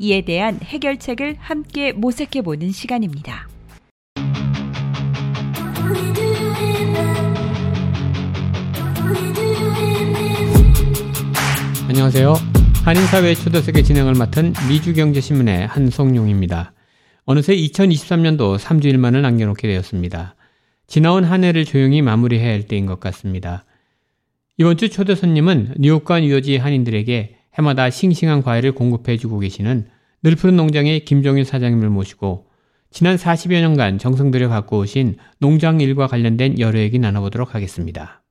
이에 대한 해결책을 함께 모색해보는 시간입니다. 안녕하세요. 한인사회 초대석의 진행을 맡은 미주경제신문의 한성용입니다. 어느새 2023년도 3주일만을 남겨놓게 되었습니다. 지나온 한 해를 조용히 마무리해야 할 때인 것 같습니다. 이번 주 초대 손님은 뉴욕과 뉴저지 한인들에게 해마다 싱싱한 과일을 공급해주고 계시는 늘푸른 농장의 김종일 사장님을 모시고 지난 40여 년간 정성들여 갖고 오신 농장 일과 관련된 여러 얘기 나눠보도록 하겠습니다.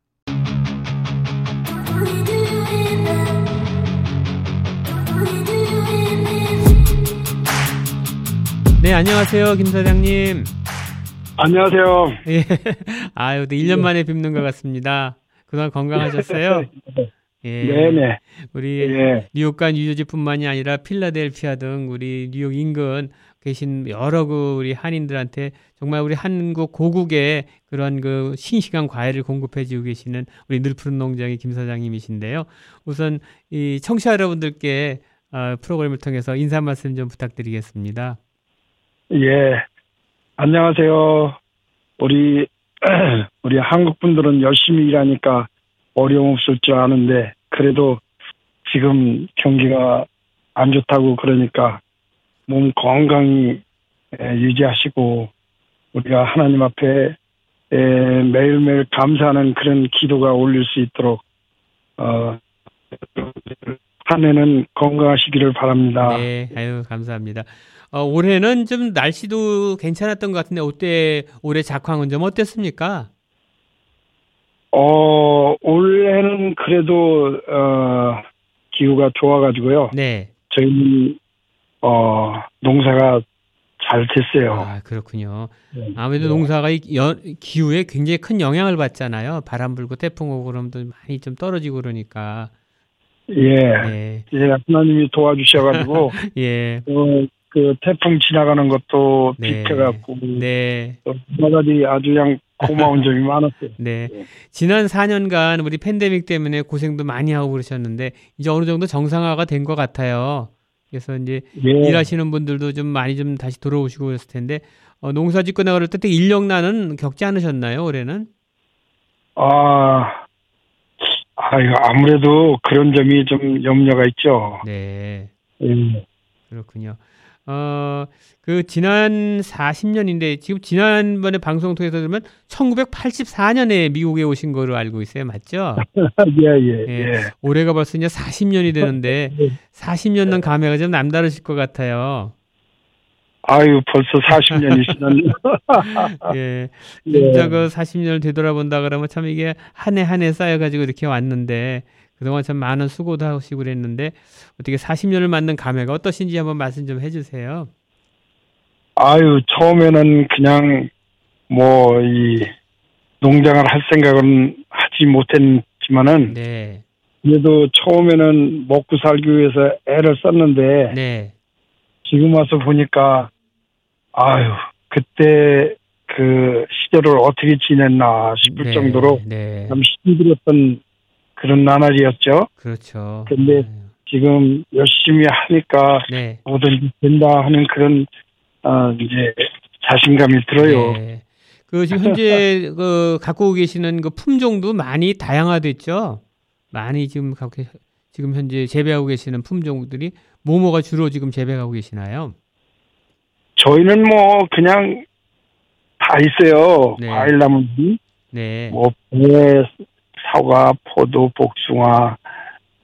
네, 안녕하세요, 김 사장님. 안녕하세요. 예. 아유, 1년 만에 뵙는 것 같습니다. 그동안 건강하셨어요? 예. 네네. 우리 네. 뉴욕과 뉴저지뿐만이 아니라 필라델피아 등 우리 뉴욕 인근 계신 여러 우리 한인들한테 정말 우리 한국 고국의 그런 싱싱한 과일을 공급해주고 계시는 우리 늘푸른 농장의 김 사장님이신데요. 우선 이 청취자 여러분들께 프로그램을 통해서 인사 말씀 좀 부탁드리겠습니다. 예, 안녕하세요. 우리 한국 분들은 열심히 일하니까 어려움 없을 줄 아는데 그래도 지금 경기가 안 좋다고 그러니까 몸 건강히 유지하시고 우리가 하나님 앞에 매일매일 감사하는 그런 기도가 올릴 수 있도록 한 해는 건강하시기를 바랍니다. 네, 아유 감사합니다. 올해는 좀 날씨도 괜찮았던 것 같은데 올해 작황은 좀 어땠습니까? 올해는 그래도 기후가 좋아가지고요. 네. 저희는 농사가 잘 됐어요. 아 그렇군요. 네. 아무래도 네. 농사가 기후에 굉장히 큰 영향을 받잖아요. 바람 불고 태풍 오고 그러면 많이 좀 떨어지고 그러니까. 예. 네. 예, 하나님이 도와주셔가지고. 예. 태풍 지나가는 것도 비켜갖고 네. 여러가지 아주 그냥 고마운 점이 많았어요. 네. 네. 지난 4년간 우리 팬데믹 때문에 고생도 많이 하고 그러셨는데 이제 어느 정도 정상화가 된 것 같아요. 그래서 이제 예. 일하시는 분들도 좀 많이 좀 다시 돌아오시고 그랬을 텐데 농사 짓거나 그럴 때 인력난은 겪지 않으셨나요 올해는? 아무래도 그런 점이 좀 염려가 있죠. 네. 그렇군요. 지난 40년인데, 지금 지난번에 방송 통해서 들으면 1984년에 미국에 오신 거로 알고 있어요. 맞죠? 예. 올해가 벌써 이제 40년이 되는데, 40년은 감회가 좀 남다르실 것 같아요. 아유, 벌써 40년이 지났네요. 예. 진짜 40년을 되돌아본다 그러면 참 이게 한 해 한 해 쌓여가지고 이렇게 왔는데, 그동안 참 많은 수고도 하시고 그랬는데 어떻게 40년을 맞는 감회가 어떠신지 한번 말씀 좀 해주세요. 아유 처음에는 그냥 이 농장을 할 생각은 하지 못했지만은 네. 그래도 처음에는 먹고 살기 위해서 애를 썼는데 네. 지금 와서 보니까 아유 그때 그 시절을 어떻게 지냈나 싶을 네. 정도로 네. 참 힘들었던. 그런 나날이었죠. 그렇죠. 근데 지금 열심히 하니까 네. 뭐든지 된다 하는 그런 이제 자신감이 들어요. 네. 지금 현재 갖고 계시는 품종도 많이 다양화됐죠. 많이 지금 지금 현재 재배하고 계시는 품종들이 뭐가 주로 지금 재배하고 계시나요? 저희는 그냥 다 있어요. 네. 과일 나무지. 네. 사과, 포도, 복숭아,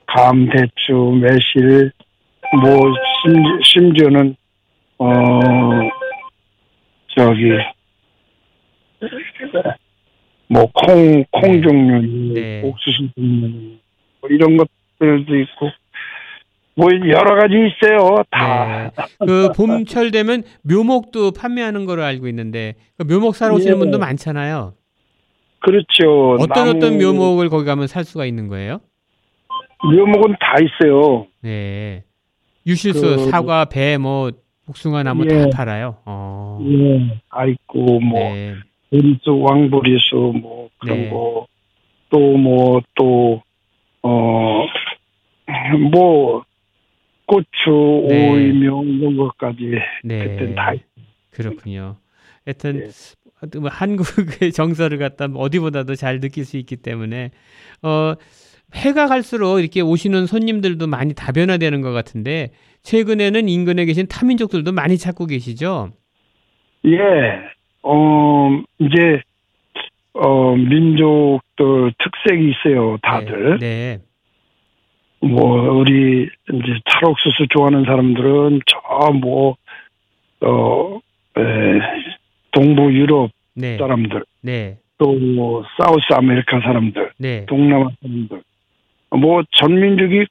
감, 대추, 매실, 심지어는 콩 종류, 네. 옥수수 종류 이런 것들도 있고 뭐 여러 가지 있어요. 다. 네. 그 봄철 되면 묘목도 판매하는 걸로 알고 있는데 묘목 사러 오시는 예. 분도 많잖아요. 그렇죠. 어떤 묘목을 거기 가면 살 수가 있는 거예요? 묘목은 다 있어요. 네. 유실수, 사과, 배, 뭐 복숭아 나무 예. 다 팔아요. 어. 예. 아이고 뭐 네. 보리수, 왕보리수 뭐 그런 네. 거 또 뭐 또 뭐 고추, 네. 오이, 명 이런 것까지 네. 그때 다 그렇군요. 하여튼 네. 한국의 정서를 갖다 어디보다도 잘 느낄 수 있기 때문에 해가 갈수록 이렇게 오시는 손님들도 많이 다변화되는 것 같은데 최근에는 인근에 계신 타민족들도 많이 찾고 계시죠? 예, 이제 민족들 특색이 있어요, 다들. 네. 뭐 우리 이제 찰옥수수 좋아하는 사람들은 저 뭐 동부 유럽 네. 사람들, 네. 또 뭐 사우스 아메리카 사람들, 네. 동남아 사람들, 뭐 전 민족이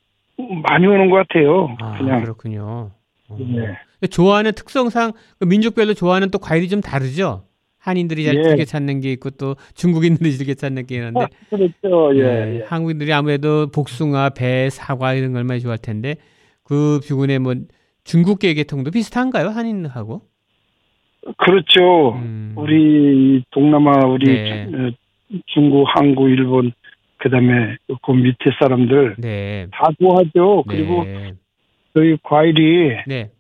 많이 오는 것 같아요. 아, 그냥 그렇군요. 네. 좋아하는 특성상 민족별로 좋아하는 또 과일이 좀 다르죠. 한인들이 잘 즐겨 찾는 게 있고 또 중국인들이 즐겨 찾는 게 있는데 그렇죠. 예, 예. 한국인들이 아무래도 복숭아, 배, 사과 이런 걸 많이 좋아할 텐데 그 부근에 뭐 중국계 계통도 비슷한가요? 한인하고? 그렇죠. 우리 동남아 우리 네. 중국, 한국, 일본 그다음에 그 밑에 사람들 네. 다 좋아하죠. 네. 그리고 저희 과일이 네.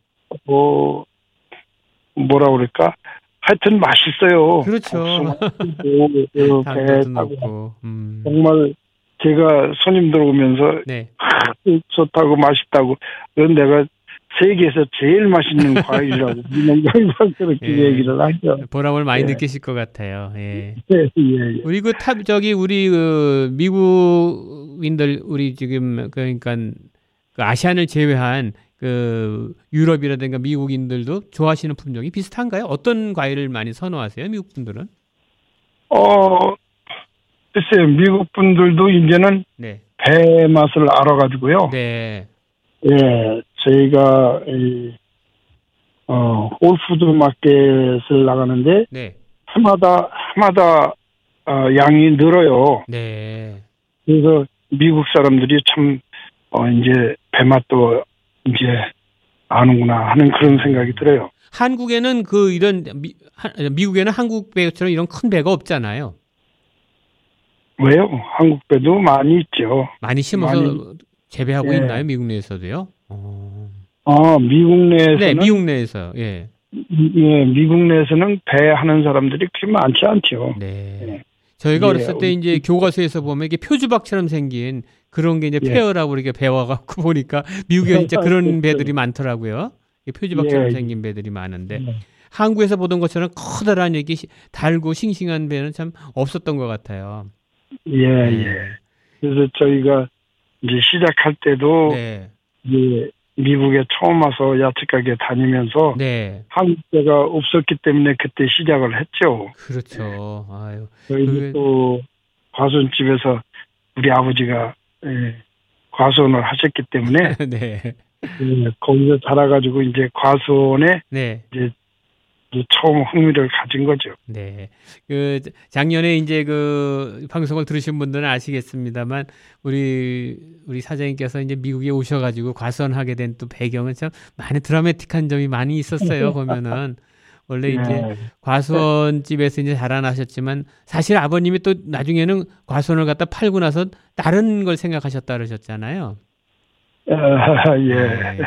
뭐라 그럴까? 하여튼 맛있어요. 그렇죠. 그 배도 넣고. 정말 제가 손님들 오면서 네. 좋다고 맛있다고 그런 내가 세계에서 제일 맛있는 과일이라고 그렇게 예. 얘기를 하죠. 보람을 많이 예. 느끼실 것 같아요. 예. 예, 예, 예. 우리 그 탑 저기 우리 그 미국인들 우리 지금 그러니까 그 아시안을 제외한 그 유럽이라든가 미국인들도 좋아하시는 품종이 비슷한가요? 어떤 과일을 많이 선호하세요? 미국 분들은? 글쎄요. 미국 분들도 이제는 네. 배 맛을 알아가지고요. 네. 예, 저희가 올푸드 마켓을 나가는데 네. 해마다 양이 늘어요. 네. 그래서 미국 사람들이 참 이제 배 맛도 이제 아는구나 하는 그런 생각이 들어요. 한국에는 그 이런 미국에는 한국 배처럼 이런 큰 배가 없잖아요. 왜요? 한국 배도 많이 있죠. 많이 심어서 재배하고 예. 있나요? 미국 내에서도요? 미국 내에서는 네, 미국 내에서 예. 예, 미국 내에서는 배 하는 사람들이 그렇게 많지 않죠. 네. 예. 저희가 예. 어렸을 때 이제 교과서에서 보면 이게 표주박처럼 생긴 그런 게 이제 예. 페어라고 이렇게 배워갖고 보니까 미국에 진짜 그런 배들이 많더라고요. 표주박처럼 예. 생긴 배들이 많은데 한국에서 보던 것처럼 커다란 이렇게 달고 싱싱한 배는 참 없었던 것 같아요. 예, 예. 그래서 저희가 이제 시작할 때도 네. 이제 미국에 처음 와서 야채가게 다니면서 네. 한국배가 없었기 때문에 그때 시작을 했죠. 그렇죠. 예. 아유. 저희도 또 과수원집에서 우리 아버지가 예, 과수원을 하셨기 때문에 네. 예, 거기서 자라가지고 이제 과수원에 네. 이제 처음 흥미를 가진 거죠. 네. 그 작년에 이제 그 방송을 들으신 분들은 아시겠습니다만 우리 사장님께서 이제 미국에 오셔가지고 과수원하게 된 또 배경은 참 많이 드라마틱한 점이 많이 있었어요. 보면은. 원래 이제 네. 과수원 집에서 이제 자라나셨지만 사실 아버님이 또 나중에는 과수원을 갖다 팔고 나서 다른 걸 생각하셨다 그러셨잖아요. 예. 네.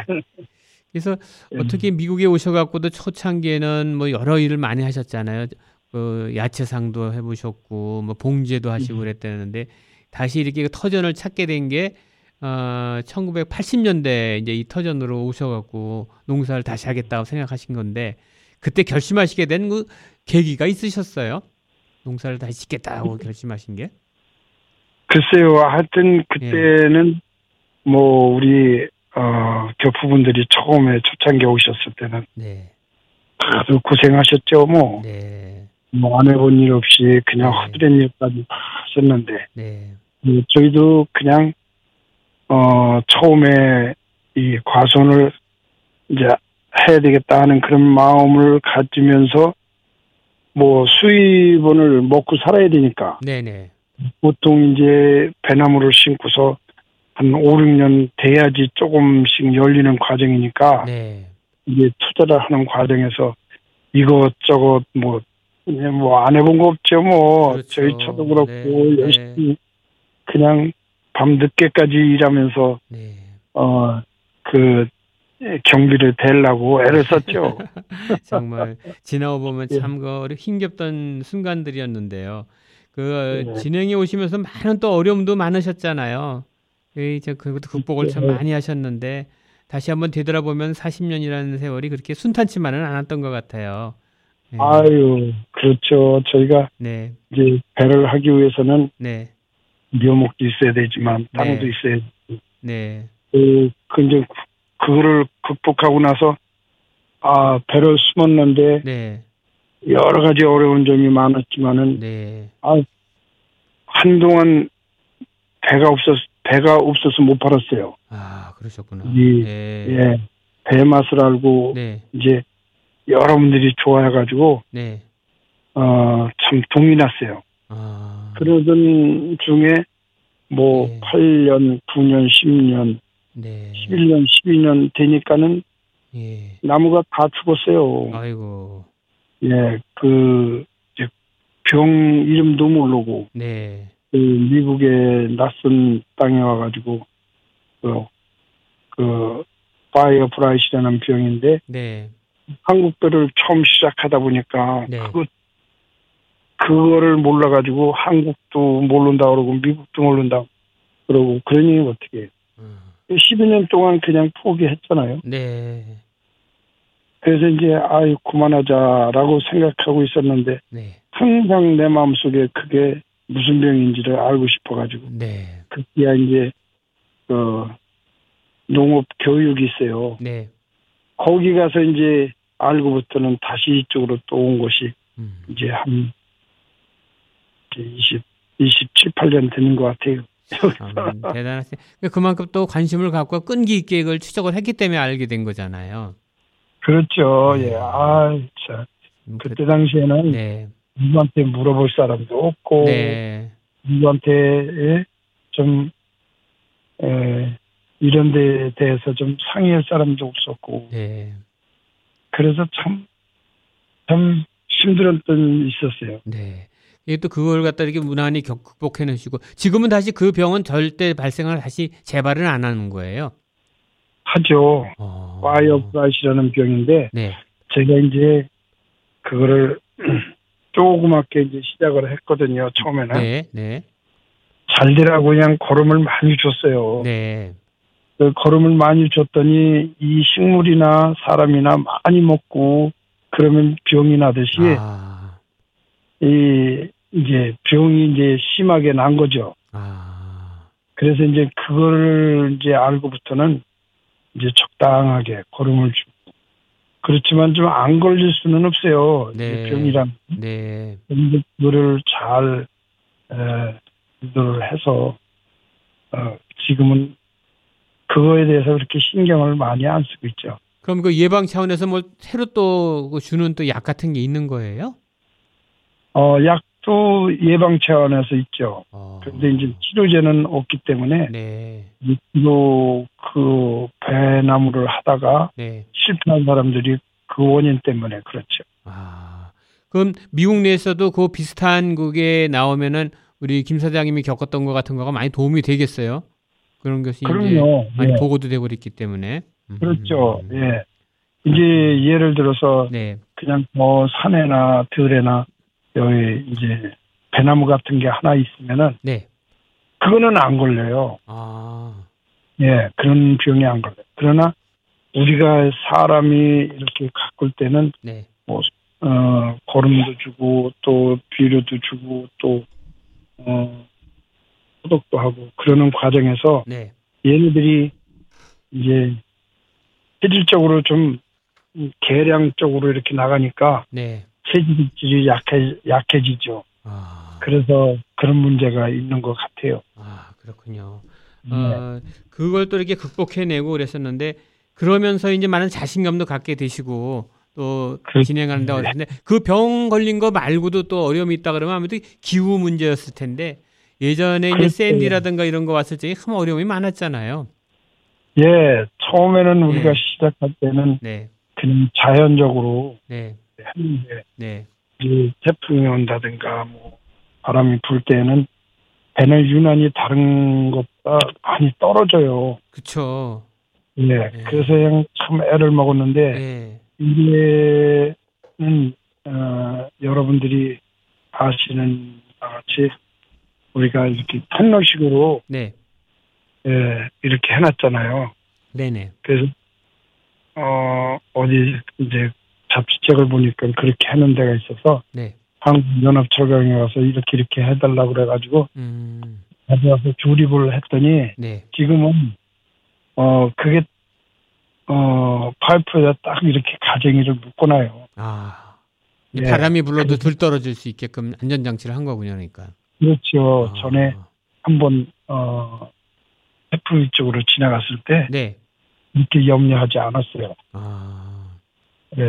그래서 어떻게 미국에 오셔갖고도 초창기에는 뭐 여러 일을 많이 하셨잖아요. 야채상도 해보셨고 뭐 봉제도 하시고 그랬다는데 다시 이렇게 터전을 찾게 된 게 1980년대 이제 이 터전으로 오셔갖고 농사를 다시 하겠다고 생각하신 건데. 그때 결심하시게 된 그 계기가 있으셨어요? 농사를 다시 짓겠다고 결심하신 게? 글쎄요. 하여튼 그때는 예. 뭐 우리 교포분들이 처음에 초창기에 오셨을 때는 네. 다들 고생하셨죠. 뭐 안 해본 일 없이 그냥 허드렛 일까지 다 하셨는데 네. 저희도 그냥 처음에 이 과손을 이제 해야 되겠다는 그런 마음을 가지면서 뭐 수입원을 먹고 살아야 되니까. 네네. 보통 이제 배나무를 심고서 한 5, 6년 돼야지 조금씩 열리는 과정이니까. 네. 이제 투자를 하는 과정에서 이것저것 뭐 안 해본 거 없죠 뭐. 그렇죠. 저희 차도 그렇고. 네. 열심히. 네. 그냥 밤 늦게까지 일하면서. 네. 그 경비를 대려고 애를 썼죠. 정말 지나고 보면 참 그 힘겹던 순간들이었는데요. 그 네. 진행해 오시면서 많은 또 어려움도 많으셨잖아요. 이제 그것도 극복을 참 많이 하셨는데 다시 한번 되돌아보면 40년이라는 세월이 그렇게 순탄치만은 않았던 것 같아요. 네. 아유, 그렇죠. 저희가 네. 이제 배를 하기 위해서는 네. 묘목도 있어야 되지만 땅도 네. 있어야 되고. 네. 근데 그거를 극복하고 나서 배를 숨었는데 네. 여러 가지 어려운 점이 많았지만은 네. 한동안 배가 없어서 못 팔았어요. 아, 그러셨구나. 네. 예, 배 맛을 알고 네. 이제 여러분들이 좋아해가지고 네. 참 동이 났어요. 아. 그러던 중에 뭐 네. 8년, 9년, 10년 네. 11년, 12년 되니까는 예. 나무가 다 죽었어요. 아이고. 예, 이제 병 이름도 모르고. 네. 미국의 낯선 땅에 와가지고 파이어플라이라는 병인데. 네. 한국배를 처음 시작하다 보니까 네. 그거를 몰라가지고 한국도 모른다 그러고 미국도 모른다 그러고 그러니 어떻게. 12년 동안 그냥 포기했잖아요. 네. 그래서 이제 그만하자라고 생각하고 있었는데 네. 항상 내 마음속에 그게 무슨 병인지를 알고 싶어가지고 네. 그때야 이제 농업 교육이 있어요. 네. 거기 가서 이제 알고부터는 다시 이쪽으로 또 온 것이 이제 한 27, 8년 되는 것 같아요. 대단하세요. 그만큼 또 관심을 갖고 끈기 있게 이걸 추적을 했기 때문에 알게 된 거잖아요. 그렇죠. 예. 참. 그때 당시에는 네. 누구한테 물어볼 사람도 없고 네. 누구한테 좀 이런 데에 대해서 좀 상의할 사람도 없었고 네. 그래서 참 힘들었던 있었어요. 네. 또 그걸 갖다 이렇게 무난히 극복해내시고 지금은 다시 그 병은 절대 발생을 다시 재발을 안 하는 거예요? 하죠. 파이어플라이라는 병인데 네. 제가 이제 그거를 조그맣게 이제 시작을 했거든요. 처음에는. 네. 네. 잘 되라고 그냥 거름을 많이 줬어요. 네. 그 거름을 많이 줬더니 이 식물이나 사람이나 많이 먹고 그러면 병이 나듯이 이제 병이 이제 심하게 난 거죠. 그래서 이제 그걸 이제 알고부터는 이제 적당하게 거름을 주고. 그렇지만 좀 안 걸릴 수는 없어요. 네. 병이란. 네. 근데 그거를 잘, 유도를 해서, 지금은 그거에 대해서 그렇게 신경을 많이 안 쓰고 있죠. 그럼 그 예방 차원에서 뭐 새로 또 주는 또 약 같은 게 있는 거예요? 약도 예방 차원에서 있죠. 그런데 이제 치료제는 없기 때문에, 네. 배나무를 하다가 네. 실패한 사람들이 그 원인 때문에 그렇죠. 그럼 미국 내에서도 그 비슷한 그게 나오면은 우리 김 사장님이 겪었던 것 같은 거가 많이 도움이 되겠어요? 그런 것이 그럼요. 이제 많이 예. 보고도 되고 있기 때문에. 그렇죠. 예. 이제 예를 들어서 네. 그냥 뭐 산에나 들에나 여기 이제 배나무 같은 게 하나 있으면은 네. 그거는 안 걸려요. 예, 그런 병이 안 걸려요. 그러나 우리가 사람이 이렇게 가꿀 때는 네. 거름도 주고 또 비료도 주고 또 소독도 하고 그러는 과정에서 네. 얘네들이 이제 체질적으로 좀 계량적으로 이렇게 나가니까 네. 체질이 약해지죠. 그래서 그런 문제가 있는 것 같아요. 그렇군요. 그걸 또 이렇게 극복해내고 그랬었는데 그러면서 이제 많은 자신감도 갖게 되시고 또 진행한다고 했는데 그 병 걸린 거 말고도 또 어려움이 있다 그러면 아무래도 기후 문제였을 텐데 예전에 이제 샌디라든가 이런 거 왔을 적에 참 어려움이 많았잖아요. 예, 처음에는 우리가 시작할 때는 그냥 자연적으로 했는데 이제 태풍이 온다든가 뭐 바람이 불 때는 배는 유난히 다른 것보다 많이 떨어져요. 그렇죠. 예, 그래서 그냥 참 애를 먹었는데 이제는 여러분들이 아시는 같이 우리가 이렇게 판로식으로 이렇게 해놨잖아요. 네네. 그래서 어디 이제 잡지책을 보니까 그렇게 하는 데가 있어서 한국연합철강에 와서 이렇게 해달라고 그래가지고 가져와서 조립을 했더니 지금은 그게 파이프에다 딱 이렇게 가쟁이를 묶어놔요. 아, 바람이 불러도 들 떨어질 수 있게끔 안전장치를 한 거군요, 그러니까. 그렇죠. 아. 전에 한번 태풍 쪽으로 지나갔을 때 이렇게 염려하지 않았어요. 아, 네.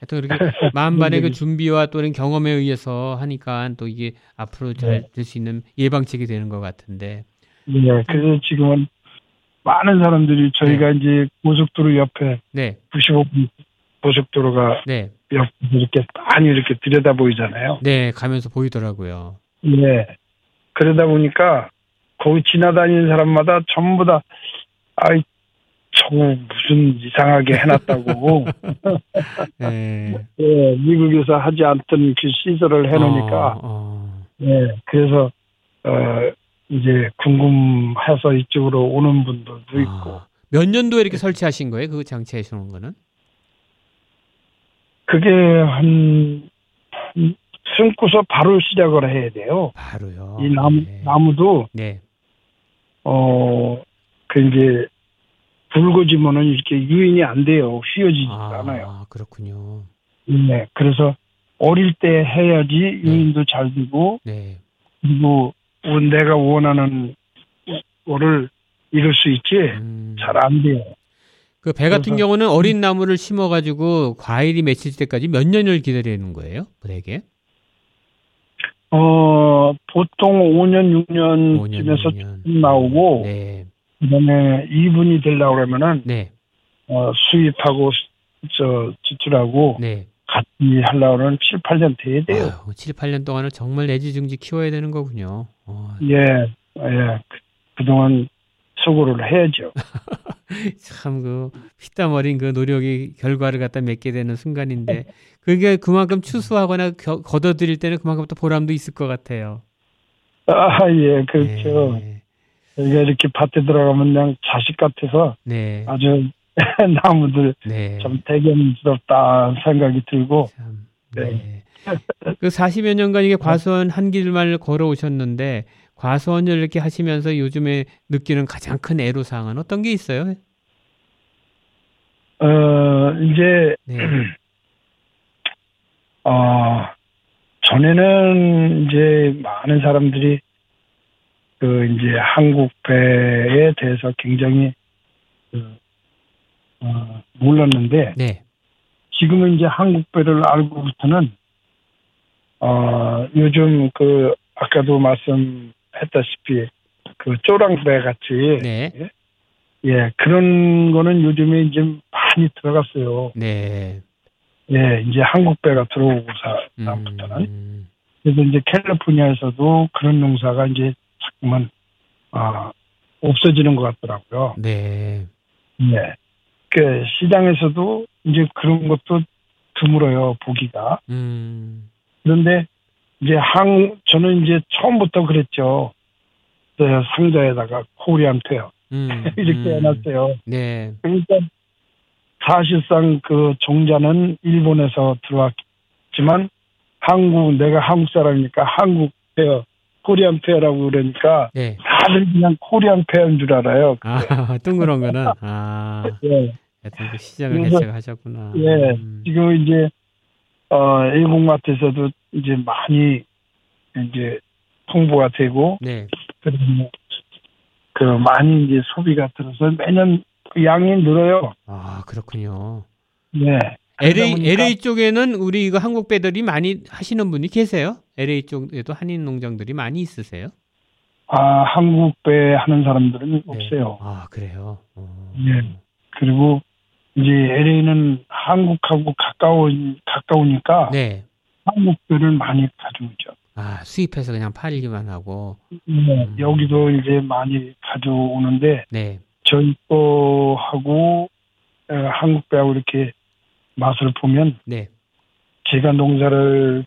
하여튼 그렇게 마음만의 그 준비와 또는 경험에 의해서 하니까 또 이게 앞으로 잘 될 수 있는 예방책이 되는 것 같은데. 네, 그래서 지금은 많은 사람들이 저희가 이제 고속도로 옆에 95분 고속도로가 옆 이렇게 많이 이렇게 들여다 보이잖아요. 네, 가면서 보이더라고요. 네, 그러다 보니까 거기 지나다니는 사람마다 전부 다 아이 저거 무슨 이상하게 해놨다고. 네, 미국에서 하지 않던 그 시설을 해놓으니까 그래서 이제 궁금해서 이쪽으로 오는 분들도 있고. 몇 년도에 이렇게 설치하신 거예요? 그 장치에 해놓은 거는? 그게 한 숨고서 바로 시작을 해야 돼요. 바로요. 이 나무도 그 이제 붉어지면은 이렇게 유인이 안 돼요. 휘어지지 않아요. 아, 그렇군요. 네, 그래서 어릴 때 해야지 유인도 잘 되고 그리고 내가 원하는 거를 이룰 수 있지 잘 안 돼요. 그 배 같은 경우는 어린 나무를 심어가지고 과일이 맺힐 때까지 몇 년을 기다리는 거예요? 되게? 보통 5년, 6년쯤에서 5년. 나오고 그다음에 2분이 되려고 그러면은 수입하고 지출하고 같이 하려고 하면 7, 8년 돼야 돼요. 아유, 7, 8년 동안은 정말 애지중지 키워야 되는 거군요. 그동안 수고를 해야죠. 참 그 피땀 어린 그 노력이 결과를 갖다 맺게 되는 순간인데 그게 그만큼 추수하거나 걷어들일 때는 그만큼 또 보람도 있을 것 같아요. 아, 예, 그렇죠. 저희가 이렇게 밭에 들어가면 그냥 자식 같아서 아주 나무들 참 대견스럽다 생각이 들고 참, 그 40여 년간 이게 과수원 한 길만을 걸어오셨는데 과수원을 이렇게 하시면서 요즘에 느끼는 가장 큰 애로사항은 어떤 게 있어요? 이제 전에는 이제 많은 사람들이 그 이제 한국 배에 대해서 굉장히 몰랐는데 지금은 이제 한국 배를 알고부터는 요즘 그 아까도 말씀했다시피 그 쪼랑배 같이 그런 거는 요즘에 이제 많이 들어갔어요. 이제 한국 배가 들어오고 나부터는 그래서 이제 캘리포니아에서도 그런 농사가 이제 자꾸만 없어지는 것 같더라고요. 그 시장에서도 이제 그런 것도 드물어요, 보기가. 그런데 이제 저는 이제 처음부터 그랬죠. 상자에다가 코리안 페어 이렇게 해놨어요. 그러니까 사실상 그 종자는 일본에서 들어왔지만 내가 한국 사람이니까 한국 페어, 코리안 페어라고 그러니까 다들 그냥 코리안 페어인 줄 알아요. 둥그런 거는. 시작을 개척하셨구나. 지금 이제 일본마트에서도 이제 많이 이제 홍보가 되고, 그리고 그 많이 이제 소비가 들어서 매년 양이 늘어요. 아, 그렇군요. 네. LA 쪽에는 우리 이거 한국 배들이 많이 하시는 분이 계세요? LA 쪽에도 한인 농장들이 많이 있으세요? 아, 한국 배 하는 사람들은 네. 없어요. 아, 그래요? 네. 그리고 이제 LA는 한국하고 가까우니까 네. 한국 배를 많이 가져오죠. 아, 수입해서 그냥 팔기만 하고. 네. 여기도 이제 많이 가져오는데 네. 저희 거하고 한국 배하고 이렇게 맛을 보면 네. 제가 농사를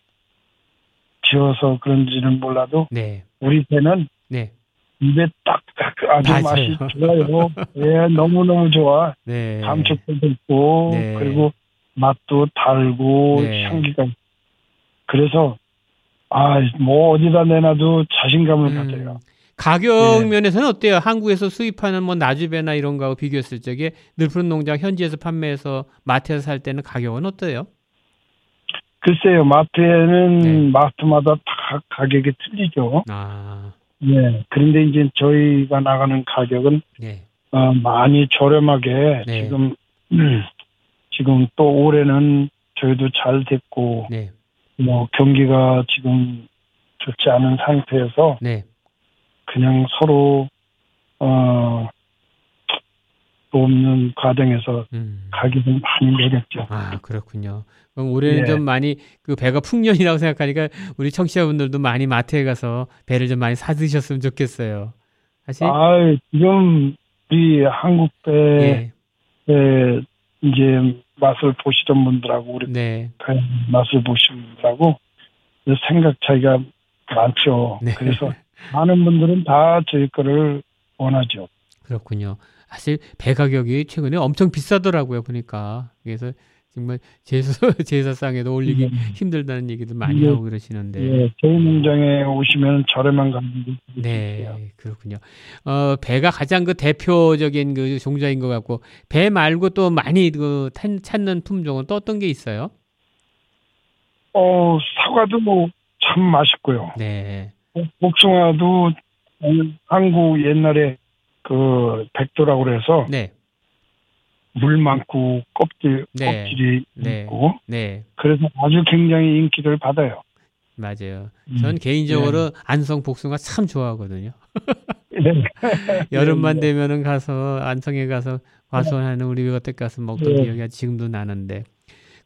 지어서 그런지는 몰라도 네. 우리 배는 네. 입에 딱딱 아주 맞아요. 맛이 좋아요. 예, 너무너무 좋아. 네. 감촉도 있고 네. 그리고 맛도 달고 네. 향기가. 그래서 아, 뭐 어디다 내놔도 자신감을 가져요. 가격 네. 면에서는 어때요? 한국에서 수입하는 뭐 나주배나 이런 거하고 비교했을 적에 늘푸른 농장 현지에서 판매해서 마트에서 살 때는 가격은 어때요? 글쎄요. 마트에는 네. 마트마다 다 가격이 틀리죠. 아. 네. 그런데 이제 저희가 나가는 가격은 네. 많이 저렴하게 네. 지금 또 올해는 저희도 잘 됐고 네. 뭐 경기가 지금 좋지 않은 상태에서 네. 그냥 서로 돕는 과정에서 가격이 많이 내렸죠. 아, 그렇군요. 그럼 올해는 네. 좀 많이 그 배가 풍년이라고 생각하니까 우리 청취자분들도 많이 마트에 가서 배를 좀 많이 사드셨으면 좋겠어요. 사실 지금 우리 한국 배에 네. 이제 맛을 보시던 분들하고 우리 네. 배 맛을 보시는 분들하고 생각 차이가 많죠. 네. 그래서 많은 분들은 다 저희 거를 원하죠. 그렇군요. 사실 배 가격이 최근에 엄청 비싸더라고요. 보니까. 그래서 정말 제사상에도 올리기 힘들다는 얘기도 많이 하고 그러시는데. 네, 저희 농장에 오시면 저렴한 가격이 있어요. 네, 그렇군요. 배가 가장 그 대표적인 그 종자인 것 같고, 배 말고 또 많이 그 찾는 품종은 또 어떤 게 있어요? 사과도 뭐 참 맛있고요. 네. 복숭아도 한국 옛날에 그 백도라고 그래서 네. 물 많고 네. 껍질이 네. 있고 네. 그래서 아주 굉장히 인기를 받아요. 맞아요. 전 개인적으로 네. 안성 복숭아 참 좋아하거든요. 네. 여름만 되면은 가서 안성에 가서 과수원하는 우리 그때 가서 먹던 네. 기억이 지금도 나는데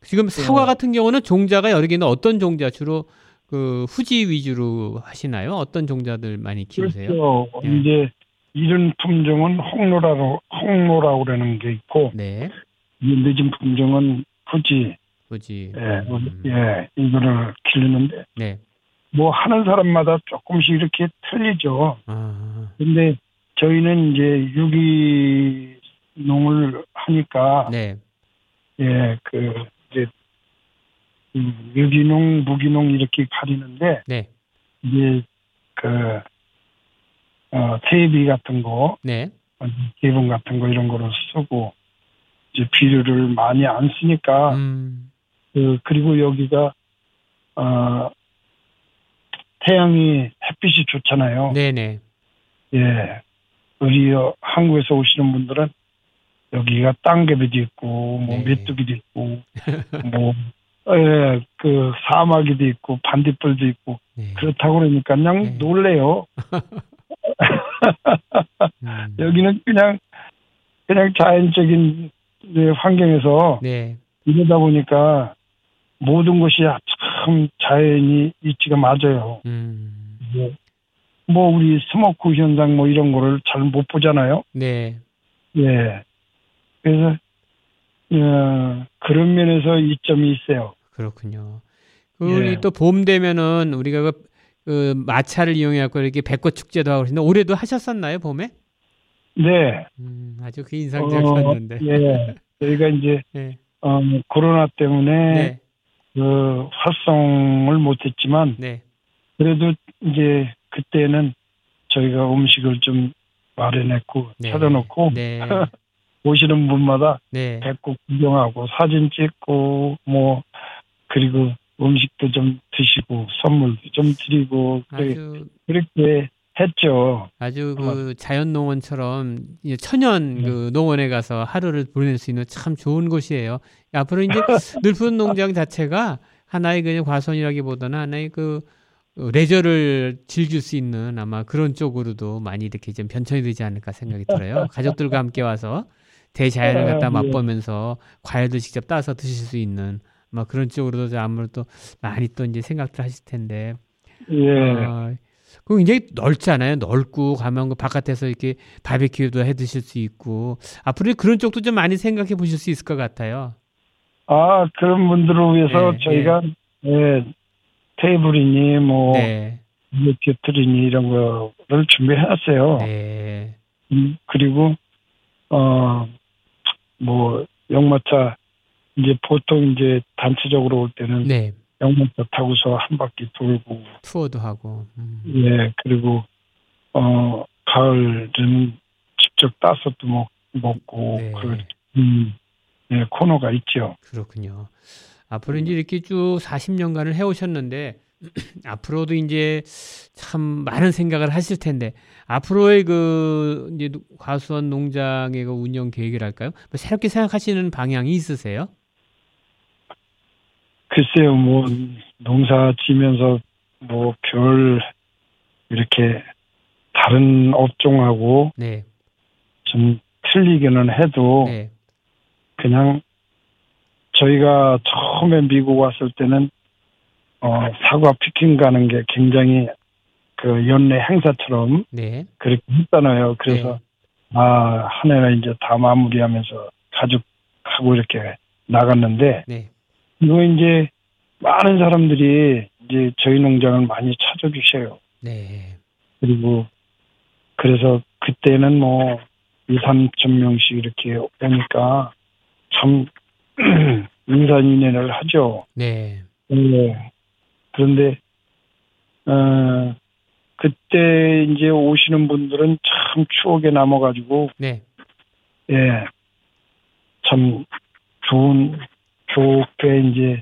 지금 사과 같은 경우는 종자가 여러 개는 어떤 종자 주로 그 후지 위주로 하시나요? 어떤 종자들 많이 키우세요? 그렇죠. 네. 이제 이른 품종은 홍로라고 그러는 게 있고, 네. 이 늦은 품종은 후지. 예, 이거를 키우는데, 네. 뭐 하는 사람마다 조금씩 이렇게 틀리죠. 아. 근데 저희는 이제 유기농을 하니까, 네. 예, 그 이제. 유기농, 무기농 이렇게 가리는데 네. 이제 그 퇴비 같은 거, 네. 기름 같은 거 이런 거로 쓰고 이제 비료를 많이 안 쓰니까 그리고 여기가 태양이 햇빛이 좋잖아요. 네네. 예, 우리 한국에서 오시는 분들은 여기가 땅개비도 있고 뭐 메뚜기도 있고 뭐 예, 그 사마귀도 있고 반딧불도 있고 네. 그렇다고 그러니까 그냥 네. 놀래요. 여기는 그냥 자연적인 환경에서 네. 이러다 보니까 모든 것이 참 자연이 있지가 맞아요. 뭐 우리 스모크 현상 뭐 이런 거를 잘 못 보잖아요. 네. 예. 그래서 그런 면에서 이점이 있어요. 그렇군요. 우리 또 봄 되면은 우리가 그 마차를 이용해갖고 이렇게 벚꽃 축제도 하고 그러는데 올해도 하셨었나요 봄에? 네. 아주 그 인상적이었는데. 예. 저희가 이제 코로나 때문에 그 활성을 못했지만 그래도 이제 그때는 저희가 음식을 좀 마련했고 차려놓고. 네. 오시는 분마다 뵙고 구경하고 사진 찍고 뭐 그리고 음식도 좀 드시고 선물도 좀 드리고 그렇게 했죠. 아주 그 자연농원처럼 천연 그 농원에 가서 하루를 보낼 수 있는 참 좋은 곳이에요. 앞으로 이제 늘푸른 농장 자체가 하나의 그냥 과선이라기보다는 하나의 그 레저를 즐길 수 있는 아마 그런 쪽으로도 많이 이렇게 좀 변천이 되지 않을까 생각이 들어요. 가족들과 함께 와서 대자연을 갖다 맛보면서 과일도 직접 따서 드실 수 있는 아마 그런 쪽으로도 아무래도 많이 또 이제 생각들 하실 텐데. 예. 그 굉장히 넓잖아요. 넓고 가면 그 바깥에서 이렇게 바베큐도 해 드실 수 있고 앞으로 그런 쪽도 좀 많이 생각해 보실 수 있을 것 같아요. 아, 그런 분들을 위해서 네, 저희가 네. 네, 테이블이니 뭐 네. 뷰트리니 이런 거를 준비해놨어요. 네. 그리고 뭐 역마차 이제 보통 이제 단체적으로 올 때는. 네. 영문차 타고서 한 바퀴 돌고 투어도 하고 예 그리고 가을에는 직접 따서 또 먹고 네. 예, 코너가 있죠. 그렇군요. 앞으로 이제 이렇게 쭉 40년간을 해오셨는데 앞으로도 이제 참 많은 생각을 하실 텐데 앞으로의 그 이제 과수원 농장의 그 운영 계획이랄까요? 뭐 새롭게 생각하시는 방향이 있으세요? 글쎄요, 뭐, 농사 지면서, 뭐, 이렇게, 다른 업종하고, 네. 좀 틀리기는 해도, 네. 그냥, 저희가 처음에 미국 왔을 때는, 사과 피킹 가는 게 굉장히, 연례 행사처럼, 네. 그렇게 했잖아요. 그래서, 네. 아, 한 해가 이제 다 마무리하면서 가족하고 이렇게 나갔는데, 네. 이거 이제 많은 사람들이 이제 저희 농장을 많이 찾아주셔요. 네. 그리고 그래서 그때는 뭐 2, 3천 명씩 이렇게 오니까 참 인사인해를 하죠. 네. 네. 그런데 그때 이제 오시는 분들은 참 추억에 남아가지고 네. 예. 참 좋게 이제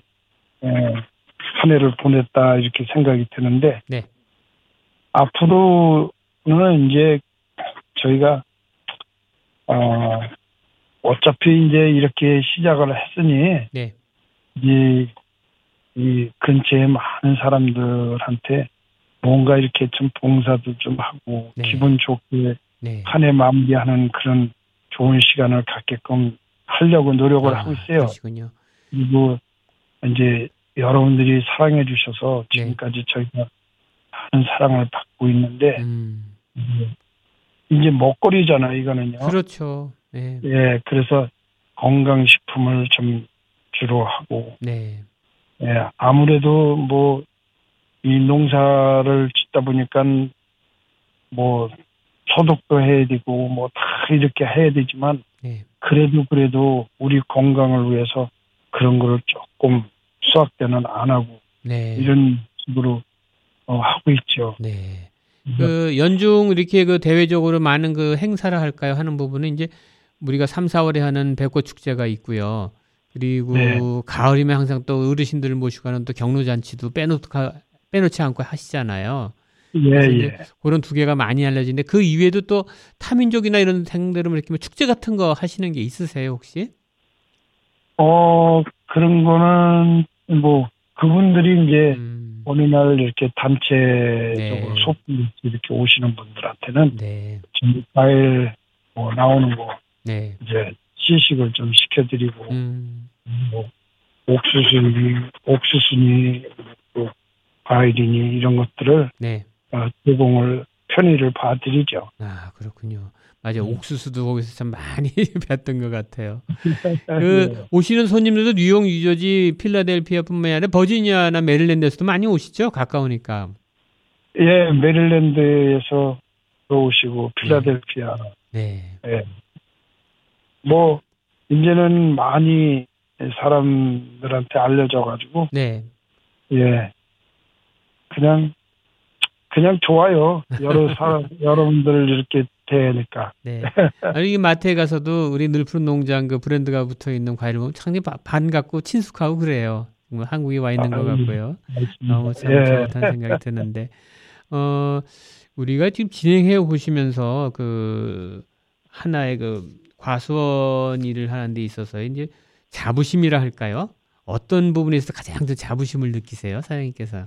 한 해를 보냈다 이렇게 생각이 드는데 네. 앞으로는 이제 저희가 어차피 이제 이렇게 시작을 했으니 네. 이 근처에 많은 사람들한테 뭔가 이렇게 좀 봉사도 좀 하고 네. 기분 좋게 네. 한 해 마무리하는 그런 좋은 시간을 갖게끔 하려고 노력을 하고 있어요. 그러시군요. 그리고 이제 여러분들이 사랑해 주셔서 지금까지 네. 저희가 많은 사랑을 받고 있는데 이제 먹거리잖아요, 이거는요. 그렇죠. 네. 예, 그래서 건강식품을 좀 주로 하고, 네. 예, 아무래도 뭐 이 농사를 짓다 보니까 뭐 소독도 해야 되고 뭐 다 이렇게 해야 되지만 네. 그래도 우리 건강을 위해서. 그런 거를 조금 수확 때는 안 하고 네. 이런 식으로 하고 있죠. 네. 그 연중 이렇게 그 대외적으로 많은 그 행사를 할까요 하는 부분은 이제 우리가 3, 4월에 하는 백꽃 축제가 있고요. 그리고 네. 가을이면 항상 또 어르신들을 모시고 하는 또 경로 잔치도 빼놓지 않고 하시잖아요. 예, 예. 그런 두 개가 많이 알려지는데 그 이외에도 또 타민족이나 이런 행들을 이렇게 뭐 축제 같은 거 하시는 게 있으세요 혹시? 그런 거는, 뭐, 그분들이 이제, 어느 날 이렇게 단체적으로 네. 소품 이렇게 오시는 분들한테는, 네. 지금 과일 뭐 나오는 거, 네. 이제 시식을 좀 시켜드리고, 뭐, 옥수수니, 또 과일이니, 이런 것들을, 네. 제공을, 편의를 봐드리죠. 아, 그렇군요. 맞아요. 옥수수도 거기서 참 많이 뵀던 것 같아요. 네. 오시는 손님들도 뉴욕, 뉴저지, 필라델피아뿐만 아니라 버지니아나 메릴랜드에서도 많이 오시죠? 가까우니까. 예, 메릴랜드에서 오시고 필라델피아. 네. 네. 예. 뭐 이제는 많이 사람들한테 알려져가지고. 네. 예. 그냥 좋아요. 여러분들 이렇게 되니까. 네. 아니 이 마트에 가서도 우리 늘푸른 농장 그 브랜드가 붙어 있는 과일 보면 참 반갑고 친숙하고 그래요. 정말 한국에 와 있는 것 같고요. 너무 참 좋다는 생각이 드는데 우리가 지금 진행해 오시면서 그 하나의 그 과수원 일을 하는 데 있어서 이제 자부심이라 할까요? 어떤 부분에서 가장 더 자부심을 느끼세요, 사장님께서?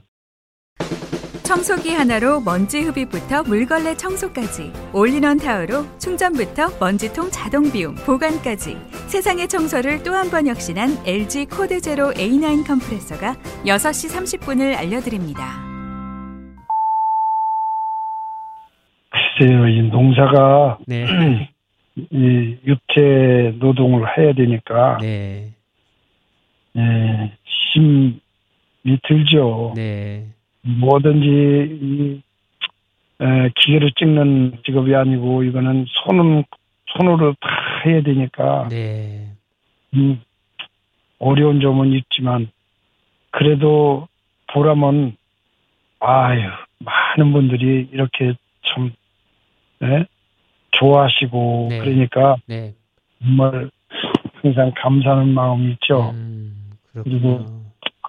청소기 하나로 먼지 흡입부터 물걸레 청소까지, 올인원 타워로 충전부터 먼지통 자동 비움, 보관까지 세상의 청소를 또 한 번 혁신한 LG 코드 제로 A9 컴프레서가 6시 30분을 알려드립니다. 글쎄요, 이 농사가 네. 이 육체 노동을 해야 되니까 네. 네, 힘이 들죠. 네. 뭐든지 이 기계로 찍는 직업이 아니고 이거는 손으로 다 해야 되니까 네. 어려운 점은 있지만 그래도 보람은 아유 많은 분들이 이렇게 참 네? 좋아하시고 네. 그러니까 네. 정말 항상 감사하는 마음이 있죠. 그리고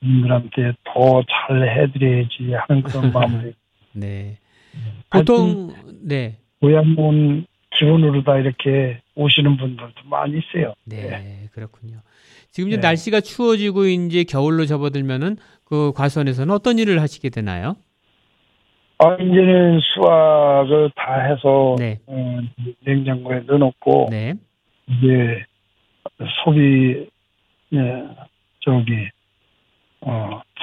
그분들한테 더 잘 해드려야지 하는 그런 마음이. 네. 보통 네. 고향 온 기분으로 다 이렇게 오시는 분들도 많이 있어요. 네, 네. 그렇군요. 지금 이제 네. 날씨가 추워지고 이제 겨울로 접어들면은 그 과수원에서는 어떤 일을 하시게 되나요? 아, 이제는 수확을 다 해서 네. 냉장고에 넣어놓고 네. 이제 소비 저기.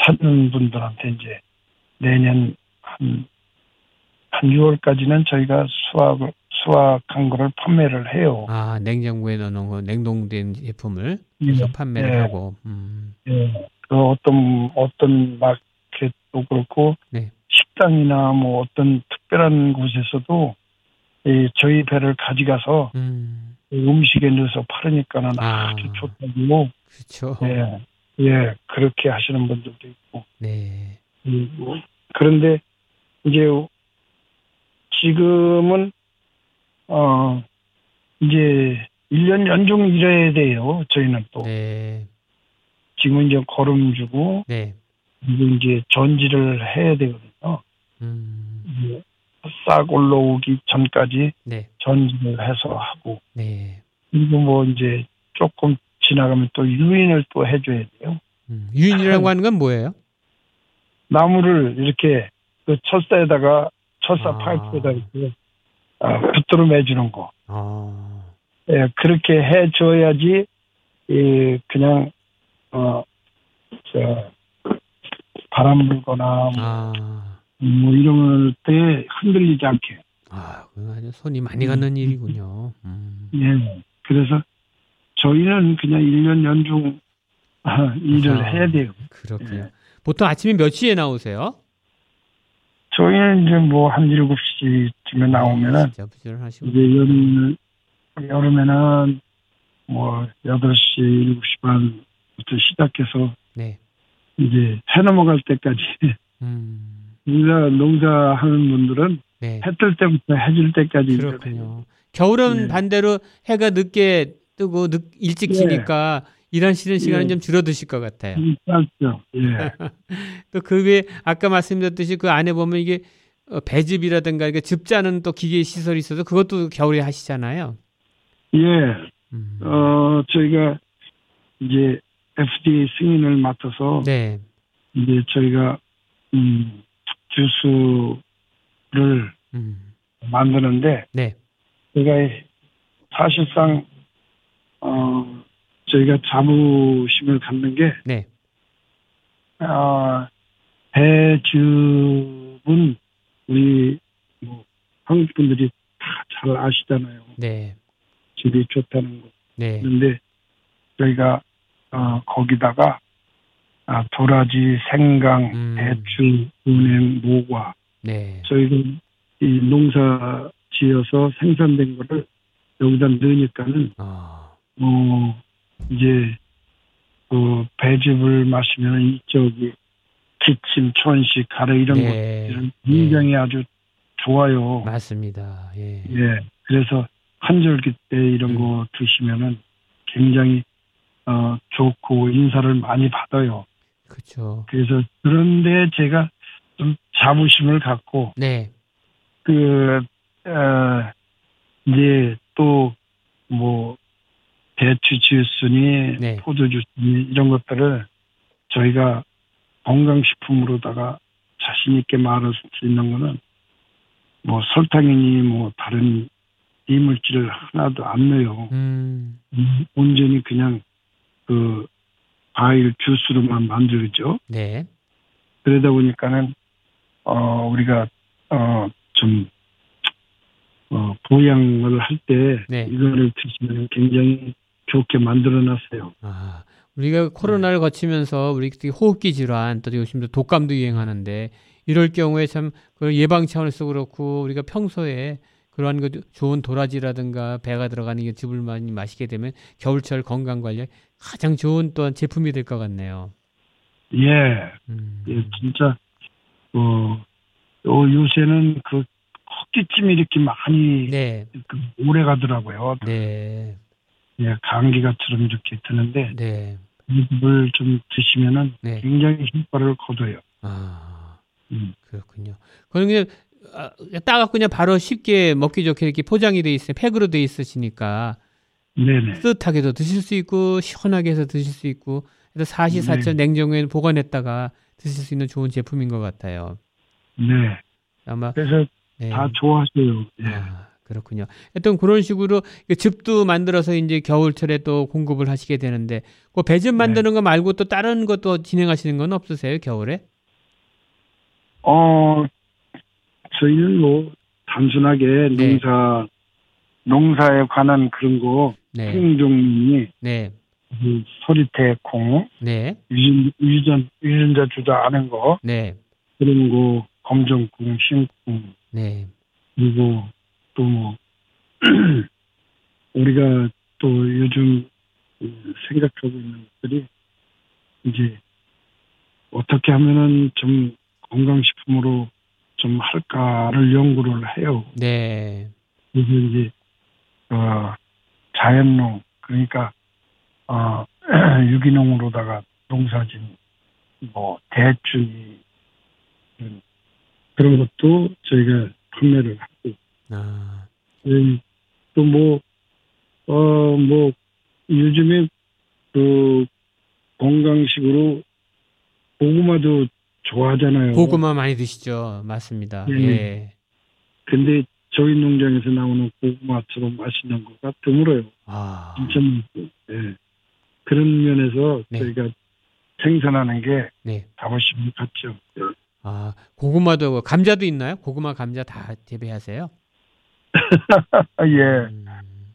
찾는 분들한테 이제 내년 한 6월까지는 저희가 수확한 거를 판매를 해요. 아, 냉장고에 넣는 거, 냉동된 제품을 계속 판매를 하고. 예. 그 어떤 마켓도 그렇고 네. 식당이나 뭐 어떤 특별한 곳에서도 저희 배를 가져가서 음식에 넣어서 팔으니까는 아주 좋다고. 그렇죠. 예. 예, 그렇게 하시는 분들도 있고. 네. 그런데, 이제, 지금은, 이제, 1년 연중 일해야 돼요, 저희는 또. 네. 지금 이제 거름 주고, 네. 이제 전지를 해야 되거든요. 예, 싹 올라오기 전까지 네. 전지를 해서 하고. 네. 그리고 뭐, 이제, 조금, 지나가면 또 유인을 또 해줘야 돼요. 유인이라고 하는 건 뭐예요? 나무를 이렇게 그 철사에다가 파이프에다 이렇게 붙들어 매주는 거. 예, 그렇게 해줘야지 그냥 바람 불거나 뭐 이런 때 흔들리지 않게. 아, 아주 손이 많이 가는 일이군요. 예, 그래서. 저희는 그냥 1년 연중 일을 해야 돼요. 그렇군요. 예. 보통 아침에 몇 시에 나오세요? 저희는 이제 뭐 한 7시쯤에 나오면은 이제 여름에는 뭐 8시, 7시 반부터 시작해서 네. 이제 해 넘어갈 때까지 농사하는 분들은 네. 해 뜰 때부터 해 질 때까지. 그렇군요. 겨울은 네. 반대로 해가 늦게 뜨고 일찍 지니까 예. 일하시는 시간은 예. 좀 줄어드실 것 같아요. 짧죠. 예. 또 그 외에 아까 말씀드렸듯이 그 안에 보면 이게 배즙이라든가 이게 즙자는 또 기계 시설이 있어서 그것도 겨울에 하시잖아요. 예. 저희가 이제 FDA 승인을 맡아서 네. 이제 저희가 주스를 만드는데 네. 저희가 사실상 저희가 자부심을 갖는 게, 네. 배즙은 우리, 한국 분들이 다 잘 아시잖아요. 네. 질이 좋다는 거. 네. 그런데 저희가, 거기다가, 도라지, 생강, 배추, 은행, 모과. 네. 저희가 이 농사 지어서 생산된 거를 여기다 넣으니까는, 이제, 배즙을 마시면, 기침, 천식, 가래, 이런 네. 것들은 굉장히 네. 아주 좋아요. 맞습니다. 예. 예. 그래서, 환절기 때 이런 거 드시면은 굉장히, 좋고, 인사를 많이 받아요. 그렇죠. 그래서, 그런데 제가 좀 자부심을 갖고, 네. 이제 또 뭐 배추 주스니 네. 포도 주스니 이런 것들을 저희가 건강식품으로다가 자신 있게 말할 수 있는 거는 뭐 설탕이니 뭐 다른 이물질을 하나도 안 넣어요. 온전히 그냥 그 과일 주스로만 만들죠. 네. 그러다 보니까는 우리가 좀 보양을 할 때 네. 이거를 드시면 굉장히 좋게 만들어놨어요. 아. 우리가 코로나를 거치면서 우리 호흡기 질환 또 요즘도 독감도 유행하는데 이럴 경우에 참 예방 차원에서 그렇고 우리가 평소에 그러한 그 좋은 도라지라든가 배가 들어가는 게 즙을 많이 마시게 되면 겨울철 건강 관리에 가장 좋은 또한 제품이 될 것 같네요. 예, 예 진짜 요새는 그 헛기침이 이렇게 많이 네. 오래 가더라고요. 네. 예, 감기가처럼 이렇게 드는데 네. 물 좀 드시면은 네. 굉장히 효과를 거둬요. 아, 그렇군요. 그럼 그냥 따갖고 그냥 바로 쉽게 먹기 좋게 이렇게 포장이 돼 있어요. 팩으로 돼 있으시니까 네네. 뜨뜻하게도 드실 수 있고 시원하게 해서 드실 수 있고 그래서 사시사철 네. 냉장고에 보관했다가 드실 수 있는 좋은 제품인 것 같아요. 네. 아마 그래서 네. 다 좋아하세요. 네. 아. 그렇군요. 하여튼 그런 식으로 즙도 만들어서 이제 겨울철에 또 공급을 하시게 되는데, 그 배즙 만드는 네. 거 말고 또 다른 것도 진행하시는 건 없으세요, 겨울에? 저희는 뭐, 단순하게 네. 농사에 관한 그런 거, 생종이, 네. 그 소리태콩, 네. 유전자 주자 아는 거, 네. 그런 거, 검정콩, 흰콩, 네. 그리고, 또 뭐 우리가 또 요즘 생각하고 있는 것들이 이제 어떻게 하면은 좀 건강식품으로 좀 할까를 연구를 해요. 네. 그래서 이제 자연농 그러니까 유기농으로다가 농사진 뭐 대추 그런 것도 저희가 판매를 하고. 아. 또 요즘에 그 건강식으로 고구마도 좋아하잖아요. 고구마 많이 드시죠. 맞습니다. 네. 예. 근데 저희 농장에서 나오는 고구마처럼 맛있는 거가 드물어요. 아. 진짜 예. 그런 면에서 네. 저희가 생산하는 게 네. 자부심이 같죠. 예. 아, 고구마도 감자도 있나요? 고구마, 감자 다 재배하세요? 예.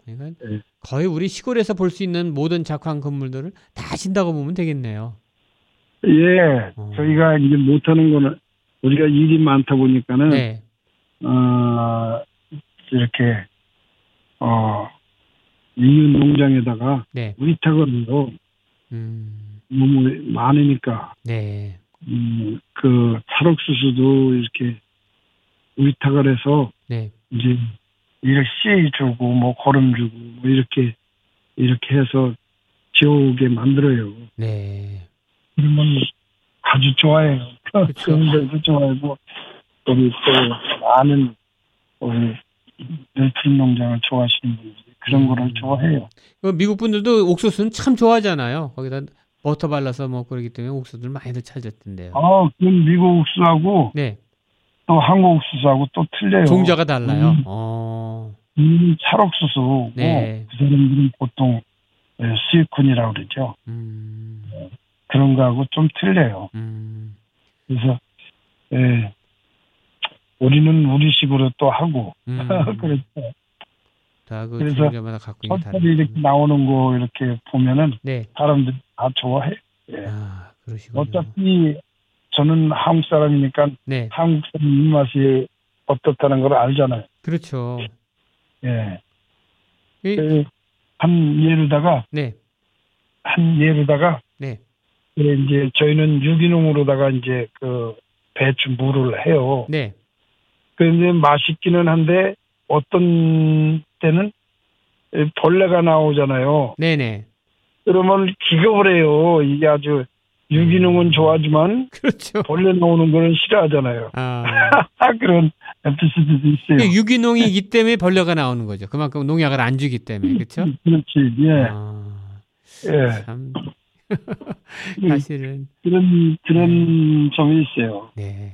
그러니까 예. 거의 우리 시골에서 볼 수 있는 모든 작황 건물들을 다 하신다고 보면 되겠네요. 예. 저희가 이제 못하는 거는 우리가 일이 많다 보니까는 네. 이렇게 이웃 농장에다가 네. 위탁으로 너무 많으니까. 네. 그 탈옥수수도 이렇게 위탁을 해서. 네. 이제 일을 씨 주고 뭐 거름 주고 뭐 이렇게 해서 지어오게 만들어요. 네. 그러면 아주 좋아해요. 그런데도 좋아하고 우리 또 아는 우리 늘푸른 농장을 좋아하시는 분들이 그런 거를 좋아해요. 미국 분들도 옥수수는 참 좋아하잖아요. 거기다 버터 발라서 먹고 그러기 때문에 옥수수들 많이들 찾았던데요. 그럼 미국 옥수수하고. 네. 또 한국 옥수수하고 또 틀려요. 종자가 달라요. 찰옥수수고 네. 그 사람들은 보통 수입군이라고 그러죠. 그런 거하고 좀 틀려요. 그래서 예, 우리는 우리식으로 또 하고 그래서 첫째 이렇게 나오는 거 이렇게 보면은 네. 사람들이 다 좋아해. 예. 아, 그러시군요. 어차피 저는 한국 사람이니까 네. 한국 사람 입맛이 어떻다는 걸 알잖아요. 그렇죠. 예. 한 예로다가 네. 예, 이제 저희는 유기농으로다가 이제 그 배추 물을 해요. 네. 그런데 맛있기는 한데 어떤 때는 벌레가 나오잖아요. 네네. 그러면 기겁을 해요. 이게 아주 유기농은 좋아하지만 그렇죠. 벌레 나오는 거는 싫어하잖아요. 아. 그런 에피소드도 있어요. 유기농이 있기 때문에 벌레가 나오는 거죠. 그만큼 농약을 안 주기 때문에. 그렇죠? 그렇지. 예. 아, 예. 참. 사실은 그런 점이 있어요. 네.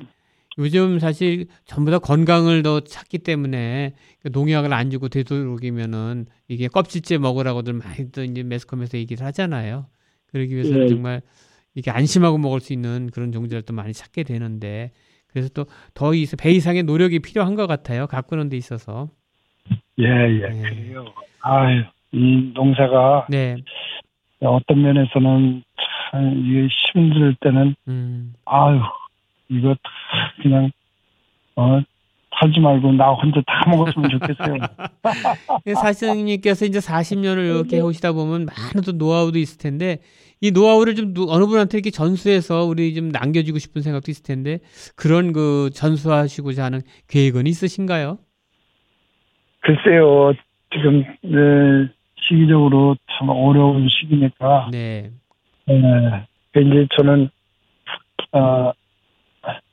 요즘 사실 전부 다 건강을 더 찾기 때문에 농약을 안 주고 되도록이면은 이게 껍질째 먹으라고들 많이 또 이제 매스컴에서 얘기를 하잖아요. 그러기 위해서는 네. 정말 이렇게 안심하고 먹을 수 있는 그런 종자를 또 많이 찾게 되는데 그래서 또 더 배 이상의 노력이 필요한 것 같아요. 가꾸는 데 있어서. 예. 그래요. 아유, 이 농사가 네. 어떤 면에서는 참 이게 힘들 때는 아유 이거 다 그냥 팔지 말고 나 혼자 다 먹었으면 좋겠어요. 사장님께서 이제 40년을 이렇게 해오시다 보면 많은 또 노하우도 있을 텐데 이 노하우를 좀 어느 분한테 이렇게 전수해서 우리 좀 남겨주고 싶은 생각도 있을 텐데 그런 그 전수하시고자 하는 계획은 있으신가요? 글쎄요 지금 시기적으로 참 어려운 시기니까. 네. 이제 저는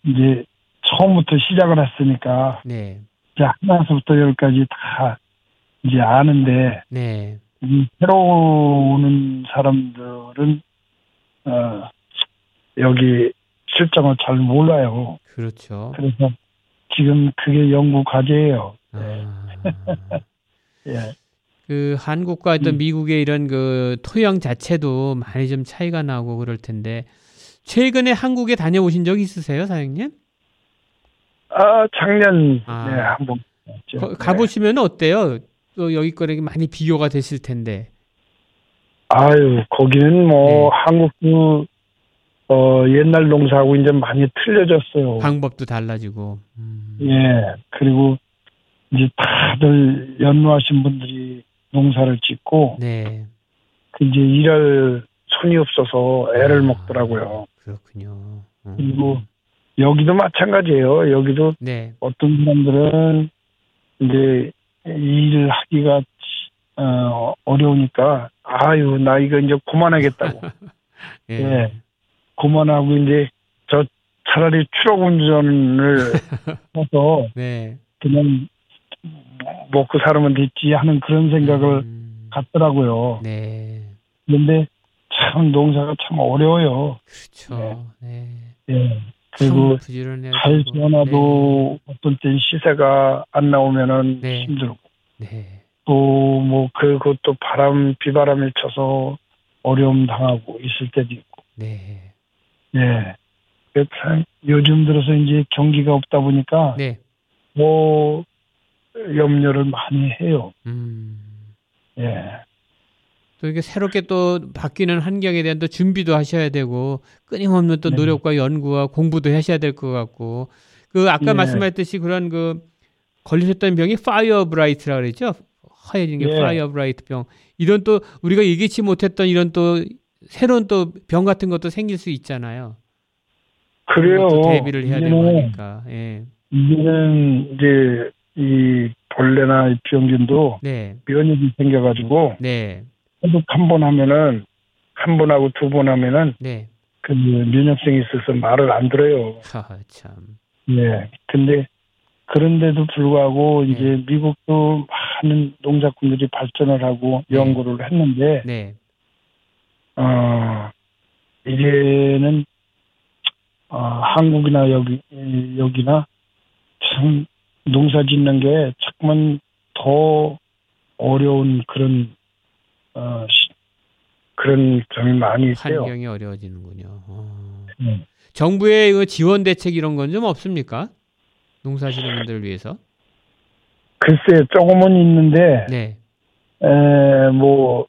이제 처음부터 시작을 했으니까. 네. 이제 하나서부터 열까지 다 이제 아는데. 네. 이 새로 오는 사람들은 여기 실정을 잘 몰라요. 그렇죠. 그래서 지금 그게 연구 과제예요. 아. 예. 그 한국과 어떤 미국의 이런 그 토양 자체도 많이 좀 차이가 나고 그럴 텐데 최근에 한국에 다녀오신 적 있으세요, 사장님? 작년 네, 한번 가보시면 어때요? 또 여기 거랑 많이 비교가 되실 텐데. 아유, 거기는 뭐 네. 한국도 옛날 농사하고 이제 많이 틀려졌어요. 방법도 달라지고. 예, 그리고 이제 다들 연로하신 분들이 농사를 짓고, 네. 이제 일할 손이 없어서 애를 먹더라고요. 그렇군요. 그리고 여기도 마찬가지예요. 여기도 네. 어떤 사람들은 이제 일을 하기가 어려우니까, 아유, 나 이거 이제 그만하겠다고. 예. 네. 그만하고 이제 저 차라리 추락운전을 해서 네. 그냥 먹고 살면 됐지 하는 그런 생각을 갖더라고요. 네. 그런데 참 농사가 참 어려워요. 그렇죠. 네. 네. 네. 그리고 잘 지어놔도 네. 어떤 때 시세가 안 나오면은 네. 힘들고 네. 또 뭐 그것도 비바람에 쳐서 어려움 당하고 있을 때도 있고. 네. 네. 요즘 들어서 이제 경기가 없다 보니까 네. 뭐 염려를 많이 해요. 예. 또 이게 새롭게 또 바뀌는 환경에 대한 또 준비도 하셔야 되고 끊임없는 또 네. 노력과 연구와 공부도 하셔야 될 것 같고 그 아까 예. 말씀하셨듯이 그런 그 걸리셨던 병이 파이어브라이트라고 그랬죠? 하얘진 게 예. 파이어브라이트병 이런 또 우리가 예기치 못했던 이런 또 새로운 또 병 같은 것도 생길 수 있잖아요. 그래요. 대비를 해야 되고 하니까. 예. 이제는 이제 이 벌레나 이 병균도 네. 면역이 생겨가지고 네. 한번 하면은 한 번하고 두 번 하면은 네. 그 면역성이 있어서 말을 안 들어요. 아, 참. 네. 근데 그런데도 불구하고 네. 이제 미국도 많은 농작꾼들이 발전을 하고 네. 연구를 했는데 네. 이제는 한국이나 여기나 참 농사 짓는 게 자꾸만 더 어려운 그런, 그런 점이 많이 있어요. 환경이 어려워지는군요. 정부의 지원 대책 이런 건 좀 없습니까? 농사 짓는 분들을 위해서? 글쎄, 조금은 있는데, 네. 뭐,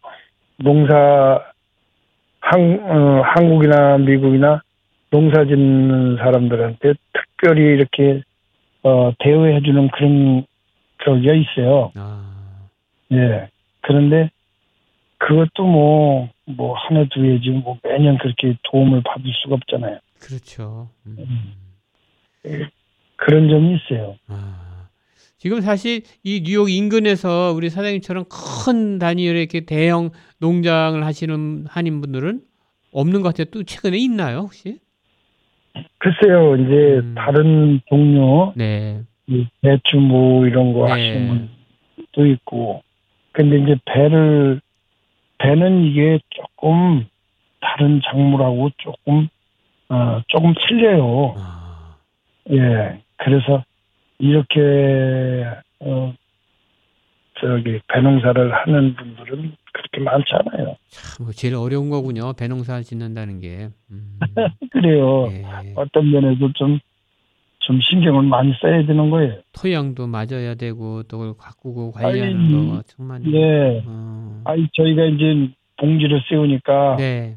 한국이나 미국이나 농사 짓는 사람들한테 특별히 이렇게 대우해주는 그런 저기가 있어요. 아. 예. 그런데 그것도 뭐 한 해 두 해지 뭐 매년 그렇게 도움을 받을 수가 없잖아요. 그렇죠. 예. 그런 점이 있어요. 아. 지금 사실 이 뉴욕 인근에서 우리 사장님처럼 큰 단위의 이렇게 대형 농장을 하시는 한인분들은 없는 것 같아요. 또 최근에 있나요, 혹시? 글쎄요, 이제 다른 동료, 네, 배추 뭐 이런 거 하시는 분도 있고, 근데 이제 배는 이게 조금 다른 작물하고 조금 틀려요. 아. 예, 그래서 이렇게 배농사를 하는 분들은 그렇게 많잖아요. 참, 제일 어려운 거군요. 배농사 짓는다는 게. 그래요. 예. 어떤 면에서 좀 신경을 많이 써야 되는 거예요. 토양도 맞아야 되고 또 그걸 가꾸고 관리하는 거 정말. 네. 저희가 이제 봉지를 세우니까 네.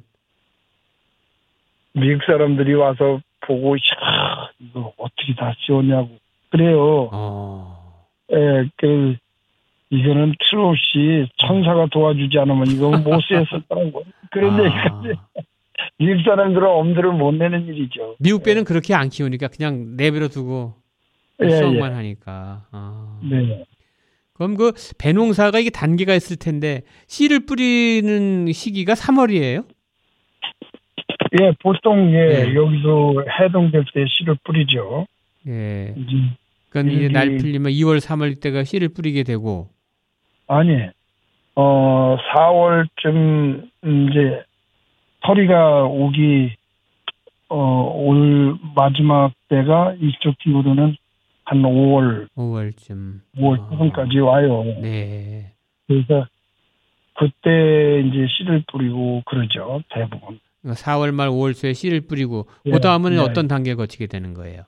미국 사람들이 와서 보고 이거 어떻게 다 씌웠냐고 그래요. 예, 이거는 틀 없이 천사가 도와주지 않으면 이거 못 쓰였었다는 거. 그런데 미국 사람들은 엄두를 못 내는 일이죠. 미국 배는 그렇게 안 키우니까 그냥 내버려 두고 수업만 하니까. 네. 그럼 그 배농사가 이게 단계가 있을 텐데 씨를 뿌리는 시기가 3월이에요? 예, 보통 여기서 해동될 때 씨를 뿌리죠. 예. 그건 이제 날 풀리면 2월, 3월 때가 씨를 뿌리게 되고. 아니, 4월쯤 이제 서리가 오기 올 마지막 때가 이쪽 기후로는 한 5월쯤 5월 초순까지 와요. 네. 그래서 그때 이제 씨를 뿌리고 그러죠, 대부분. 4월 말 5월 초에 씨를 뿌리고 그 다음은 어떤 단계 거치게 되는 거예요?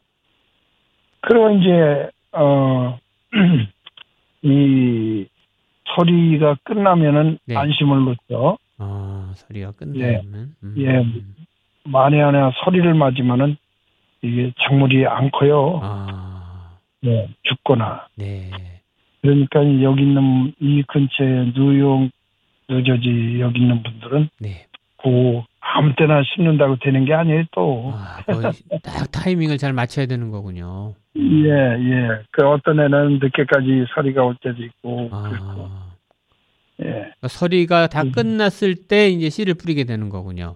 그리고 이제 이 서리가 끝나면은 안심을 놓죠. 서리가 끝나면 만에 하나 서리를 맞으면은 이게 작물이 안 커요. 죽거나. 네. 그러니까 여기 있는 이 근처에 뉴욕, 뉴저지 여기 있는 분들은 그 아무 때나 심는다고 되는 게 아니에요, 또. 딱 타이밍을 잘 맞춰야 되는 거군요. 예. 그 어떤 애는 늦게까지 서리가 올 때도 있고. 그렇고. 예. 그러니까 서리가 다 끝났을 때 이제 씨를 뿌리게 되는 거군요.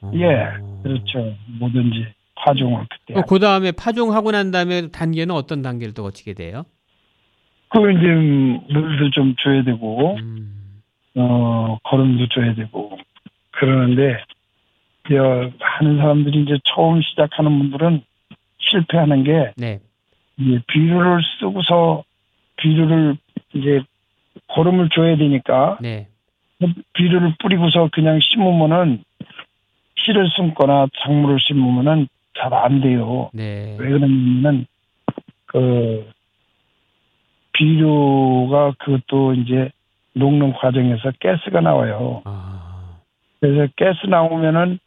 그렇죠. 뭐든지 파종을 그때. 그 다음에 파종하고 난 다음에 단계는 어떤 단계를 또 거치게 돼요? 그럼 이제 물도 좀 줘야 되고, 거름도 줘야 되고. 그러는데 하는 사람들이 이제 처음 시작하는 분들은 실패하는 게 이제 비료를 쓰고서 비료를 이제 거름을 줘야 되니까 비료를 뿌리고서 그냥 심으면은 씨를 심거나 작물을 심으면은 잘 안 돼요. 왜 그러냐면은 비료가 그것도 이제 녹는 과정에서 가스가 나와요. 그래서 가스 나오면은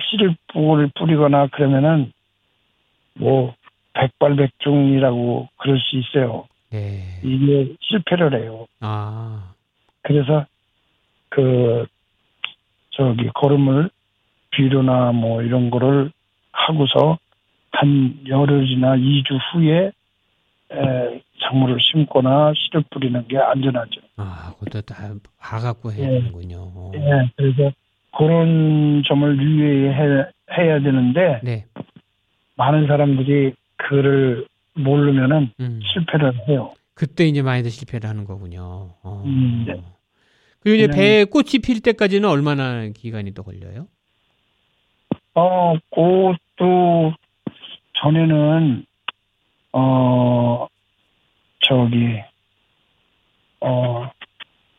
씨를 뿌리거나 그러면은 뭐 백발백중이라고 그럴 수 있어요. 이게 실패를 해요. 그래서 거름을 비료나 뭐 이런 거를 하고서 한 열흘이나 2주 후에 작물을 심거나 씨를 뿌리는 게 안전하죠. 그것도 다 봐갖고 해야 되는군요. 그래서 그런 점을 유의해야 되는데 많은 사람들이 그를 모르면은 실패를 해요. 그때 이제 많이들 실패를 하는 거군요. 그리고 이제 배에 꽃이 필 때까지는 얼마나 기간이 또 걸려요? 꽃도 전에는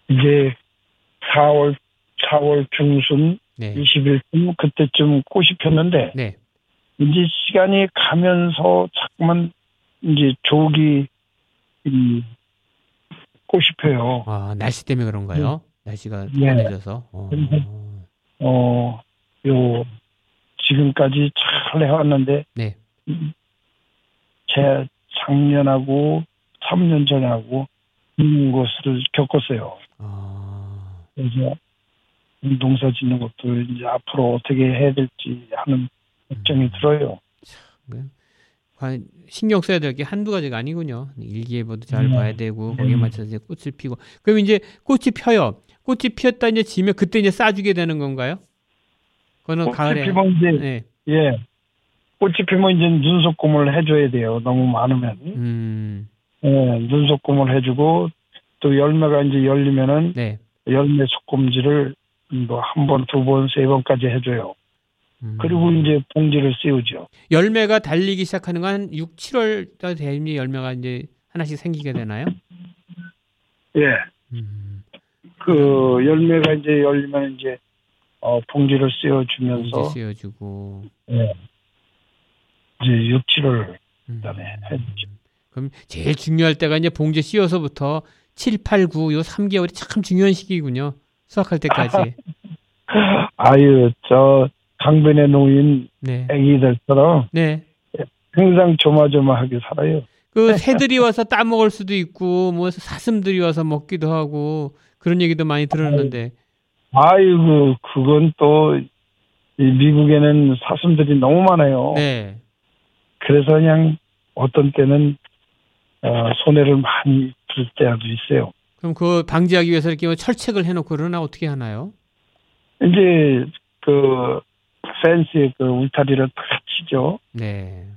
이제 4월 중순 20일쯤 그때쯤 꽃이 폈는데 이제 시간이 가면서 자꾸만 이제 조기 꽃이 펴요. 날씨 때문에 그런가요? 날씨가 뜨거워져서. 지금까지 잘 해왔는데 제 작년하고 3년 전하고 있는 것을 겪었어요. 그래서 농사 짓는 것도 이제 앞으로 어떻게 해야 될지 하는 걱정이 들어요. 신경 써야 될 게 한두 가지가 아니군요. 일기예보도 잘 봐야 되고 거기에 맞춰서 이제 꽃을 피고. 그럼 이제 꽃이 펴요. 꽃이 피었다 이제 지면 그때 이제 싸주게 되는 건가요? 그거는 가을에. 네. 예. 꽃이 피면 이제 눈썹곰을 해줘야 돼요. 너무 많으면. 예, 눈썹곰을 해주고 또 열매가 이제 열리면은 네. 열매 속곰지를 뭐 한 번, 두 번, 세 번까지 해줘요. 그리고 이제 봉지를 씌우죠. 열매가 달리기 시작하는 건 한 6, 7월까지 되면 열매가 이제 하나씩 생기게 되나요? 예. 그 열매가 이제 열리면 이제 봉지를 씌워주면서. 봉지 씌워주고. 예. 이제 6, 7월 그다음에 해주죠. 그럼 제일 중요할 때가 이제 봉지 씌워서부터 7, 8, 9, 요 3개월이 참 중요한 시기군요. 수확할 때까지. 아유, 저 강변에 놓인 네. 애기들처럼 네. 항상 조마조마하게 살아요. 그 새들이 와서 따먹을 수도 있고 뭐 사슴들이 와서 먹기도 하고 그런 얘기도 많이 들었는데. 아이고, 그건 또 미국에는 사슴들이 너무 많아요. 네. 그래서 그냥 어떤 때는 손해를 많이 볼 때도 있어요. 그럼 그 방지하기 위해서 이렇게 철책을 해놓고 그러나 어떻게 하나요? 이제 그 펜스에 그 울타리를 다 치죠. 네.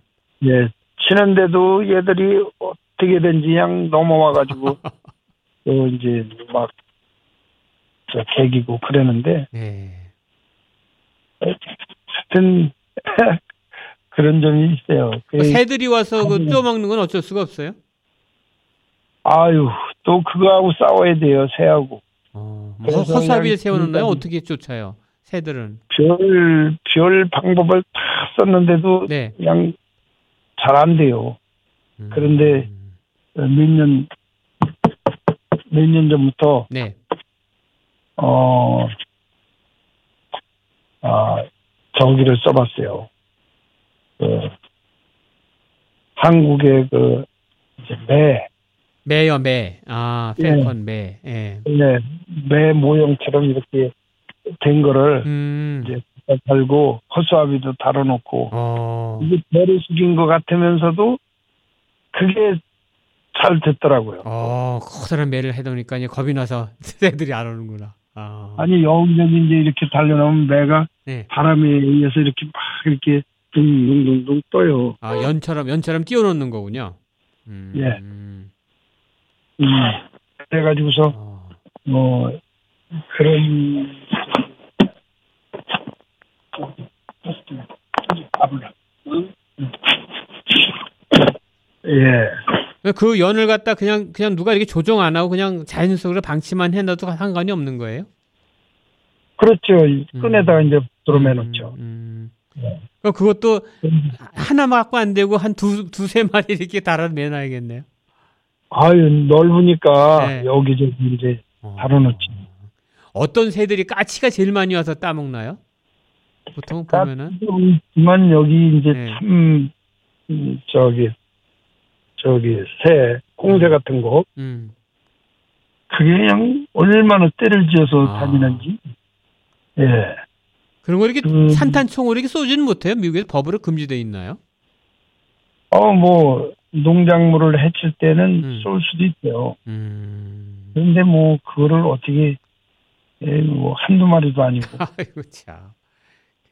예, 치는데도 얘들이 어떻게든지 그냥 넘어와가지고 또 이제 막 개기고 그러는데. 네. 하여튼 그런 점이 있어요. 그 새들이 와서 그 뜯어먹는 건 어쩔 수가 없어요? 아유, 또 그거하고 싸워야 돼요, 새하고. 허사비에 세워놓나요? 어떻게 쫓아요? 새들은 별 방법을 다 썼는데도 네. 그냥 잘 안 돼요. 그런데 몇 년 전부터 네. 저기를 써봤어요. 그 한국의 그 이제 매요 매. 아, 펜컨 매. 예. 네, 매 모형처럼 이렇게 된 거를 이제 달고 허수아비도 달아놓고 이게 배를 숙인 것 같으면서도 그게 잘 됐더라고요. 커다란 매를 해놓으니까 이제 겁이 나서 새들이 안 오는구나. 아니 여기저기 이제 이렇게 달려놓으면 매가 네. 바람에 의해서 이렇게 막 이렇게 둥둥둥둥 떠요. 아, 연처럼 띄워놓는 거군요. 예. 그래가지고서 뭐 그런 예. 그 연을 갖다 그냥 누가 이렇게 조정 안 하고 그냥 자연적으로 방치만 해놔도 상관이 없는 거예요? 그렇죠. 끈에다가 이제 들어매놓죠. 네. 그것도 하나만 갖고 안 되고 한 두세 마리 이렇게 달아매놔야겠네요. 아유, 넓으니까 네. 여기저기 이제 달아놓지. 어떤 새들이 까치가 제일 많이 와서 따먹나요? 보통 보면은. 까치만 여기 이제 네. 참 저기 새 꽁새 같은 거. 그게 그냥 얼마나 때를 지어서 다니는지. 예. 그런 거 이렇게 산탄총으로 이렇게 쏘지는 못해요? 미국에서 법으로 금지돼 있나요? 뭐 농작물을 해칠 때는 쏠 수도 있대요. 그런데 뭐 그거를 어떻게 뭐 한두 마리도 아니고. 아이고 참.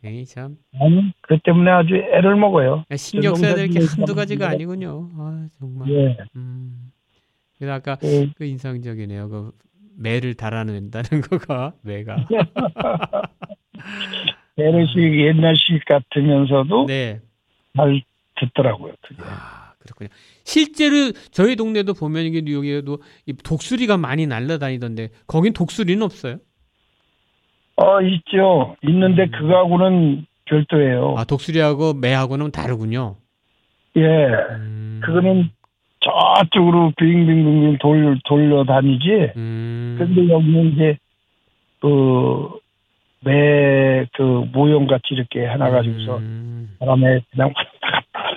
굉장히 참. 그 때문에 아주 애를 먹어요. 신경 써야 될 게 한두 가지가 아니군요. 아 정말. 예. 그래서 아까 그 인상적이네요. 그 매를 달아낸다는 거가 매가. 매를식 옛날식 같으면서도 네. 잘 듣더라고요. 그게. 그렇군요. 실제로 저희 동네도 보면 이게 뉴욕에도 독수리가 많이 날아다니던데 거긴 독수리는 없어요? 있죠. 있는데 그거하고는 별도예요. 아, 독수리하고 매하고는 다르군요. 예. 그거는 저쪽으로 빙빙빙빙 돌려다니지. 근데 여기는 이제 매 모형 같이 이렇게 해놔가지고서 바람에 그냥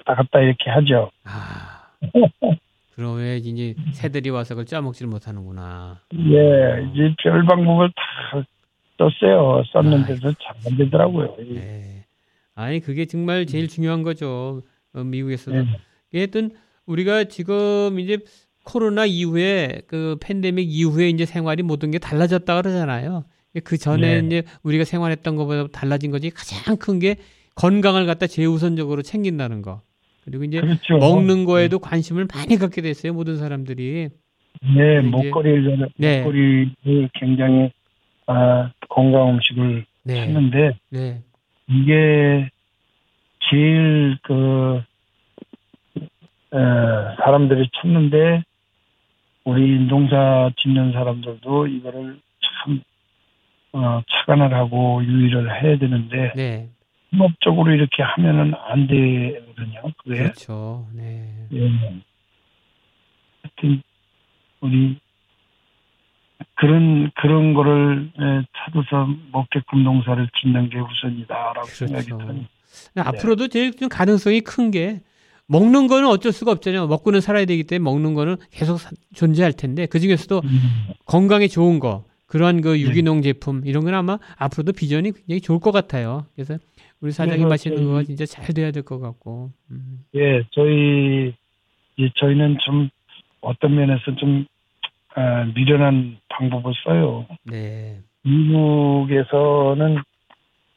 갔다 이렇게 하죠. 아, 그러면 이제 새들이 와서 그걸 짜먹지를 못하는구나. 예, 이제 별 방법을 다 썼는데도 잘 안 되더라고요. 네. 아니 그게 정말 제일 중요한 거죠. 미국에서도. 네. 하여튼 우리가 지금 이제 코로나 이후에 그 팬데믹 이후에 이제 생활이 모든 게 달라졌다 그러잖아요. 그 전에 네. 이제 우리가 생활했던 것보다 달라진 거지 가장 큰 게 건강을 갖다 제우선적으로 챙긴다는 거. 그리고 이제 그렇죠. 먹는 거에도 관심을 많이 갖게 됐어요. 모든 사람들이. 네, 먹거리를 굉장히 건강 음식을 네. 찾는데 네. 이게 제일 사람들이 찾는데 우리 농사 짓는 사람들도 이거를 참 착안을 하고 유의를 해야 되는데 네. 합법적으로 이렇게 하면은 안 되거든요. 그게. 그렇죠. 네. 예. 하여튼 우리 그런 거를 찾아서 먹게끔 농사를 짓는 게 우선이다라고 그렇죠. 생각이 드는. 네. 앞으로도 제일 좀 가능성이 큰 게 먹는 거는 어쩔 수가 없잖아요. 먹고는 살아야 되기 때문에 먹는 거는 계속 존재할 텐데 그 중에서도 건강에 좋은 거. 그런 그 유기농 제품 이런 건 아마 앞으로도 비전이 굉장히 좋을 것 같아요. 그래서 우리 사장님 하시는 거가 진짜 잘 돼야 될 것 같고. 예, 저희는 좀 어떤 면에서 좀 미련한 방법을 써요. 네. 미국에서는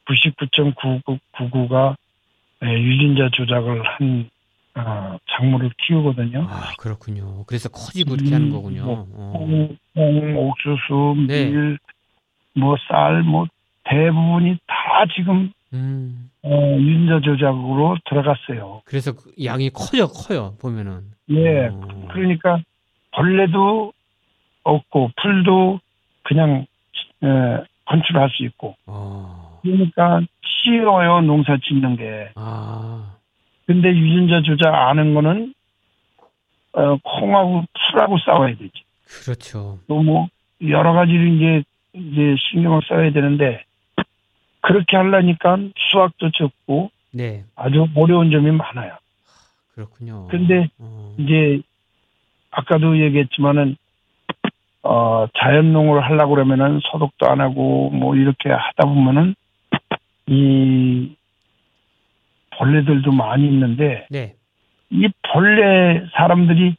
99.99%가 유전자 조작을 한 작물을 키우거든요. 아, 그렇군요. 그래서 커지고 이렇게 하는 거군요. 옥수수, 밀, 쌀, 대부분이 다 지금 유전자 조작으로 들어갔어요. 그래서 양이 커요, 보면은. 예. 그러니까 벌레도 없고 풀도 그냥 건출할 수 있고. 그러니까 쉬워요, 농사 짓는 게. 아. 근데 유전자 조작 아는 거는 콩하고 풀하고 싸워야 되지. 그렇죠. 너무 여러 가지로 이제 신경을 써야 되는데 그렇게 하려니까 수확도 적고 네. 아주 어려운 점이 많아요. 그렇군요. 근데 이제 아까도 얘기했지만은 자연농을 하려고 그러면은 소독도 안 하고 뭐 이렇게 하다 보면은 이 벌레들도 많이 있는데 네. 이 벌레 사람들이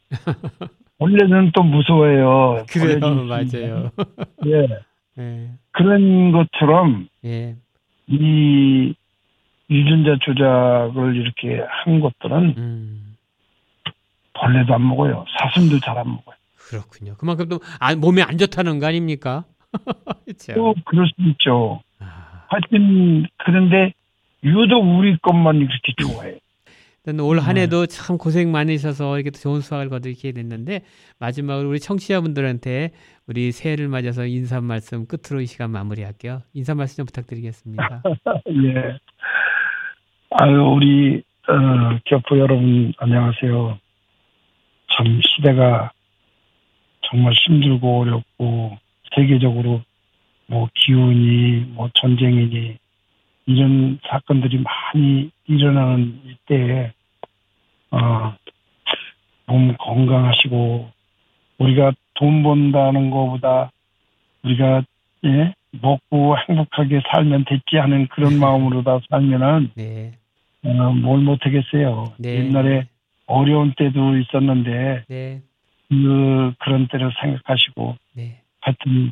벌레는 또 무서워해요. 그래요, 맞아요. 예, 네. 그런 것처럼 예. 이 유전자 조작을 이렇게 한 것들은 벌레도 안 먹어요. 사슴도 잘 안 먹어요. 그렇군요. 그만큼 또 몸에 안 좋다는 거 아닙니까? 또 그럴 수 있죠. 하여튼 그런데. 유독 우리 것만 이렇게 좋아해요. 올 한 해도 참 고생 많으셔서 이렇게 좋은 수확을 거두게 됐는데 마지막으로 우리 청취자분들한테 우리 새해를 맞아서 인사 말씀 끝으로 이 시간 마무리할게요. 인사 말씀 좀 부탁드리겠습니다. 예. 아유 우리 교포 여러분 안녕하세요. 참 시대가 정말 힘들고 어렵고 세계적으로 뭐 기후니 뭐 전쟁이니 이런 사건들이 많이 일어나는 이때에 몸 건강하시고 우리가 돈 번다는 것보다 우리가 예? 먹고 행복하게 살면 됐지 하는 그런 마음으로 다 살면은 네. 뭘 못하겠어요. 네. 옛날에 어려운 때도 있었는데 네. 그런 때를 생각하시고 네. 하여튼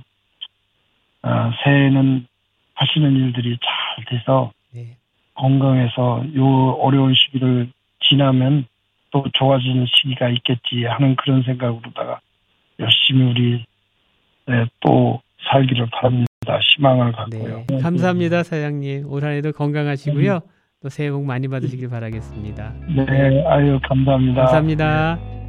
새해는 하시는 일들이 잘 돼서 네. 건강해서 요 어려운 시기를 지나면 또 좋아지는 시기가 있겠지 하는 그런 생각으로다가 열심히 우리 네, 또 살기를 바랍니다. 희망을 갖고요. 네. 감사합니다. 사장님. 올 한해도 건강하시고요. 또 새해 복 많이 받으시길 바라겠습니다. 네. 아유 감사합니다. 감사합니다. 네.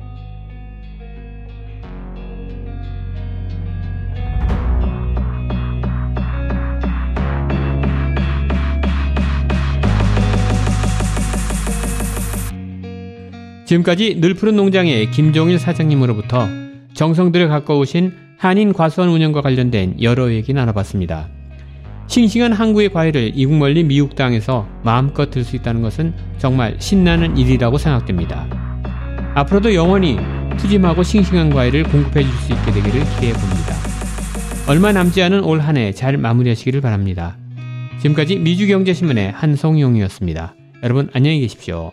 지금까지 늘푸른 농장의 김종일 사장님으로부터 정성들에 가까우신 한인 과수원 운영과 관련된 여러 얘기 나눠봤습니다. 싱싱한 한국의 과일을 이국 멀리 미국 땅에서 마음껏 들 수 있다는 것은 정말 신나는 일이라고 생각됩니다. 앞으로도 영원히 푸짐하고 싱싱한 과일을 공급해 줄 수 있게 되기를 기대해봅니다. 얼마 남지 않은 올 한 해 잘 마무리하시기를 바랍니다. 지금까지 미주경제신문의 한성용이었습니다. 여러분 안녕히 계십시오.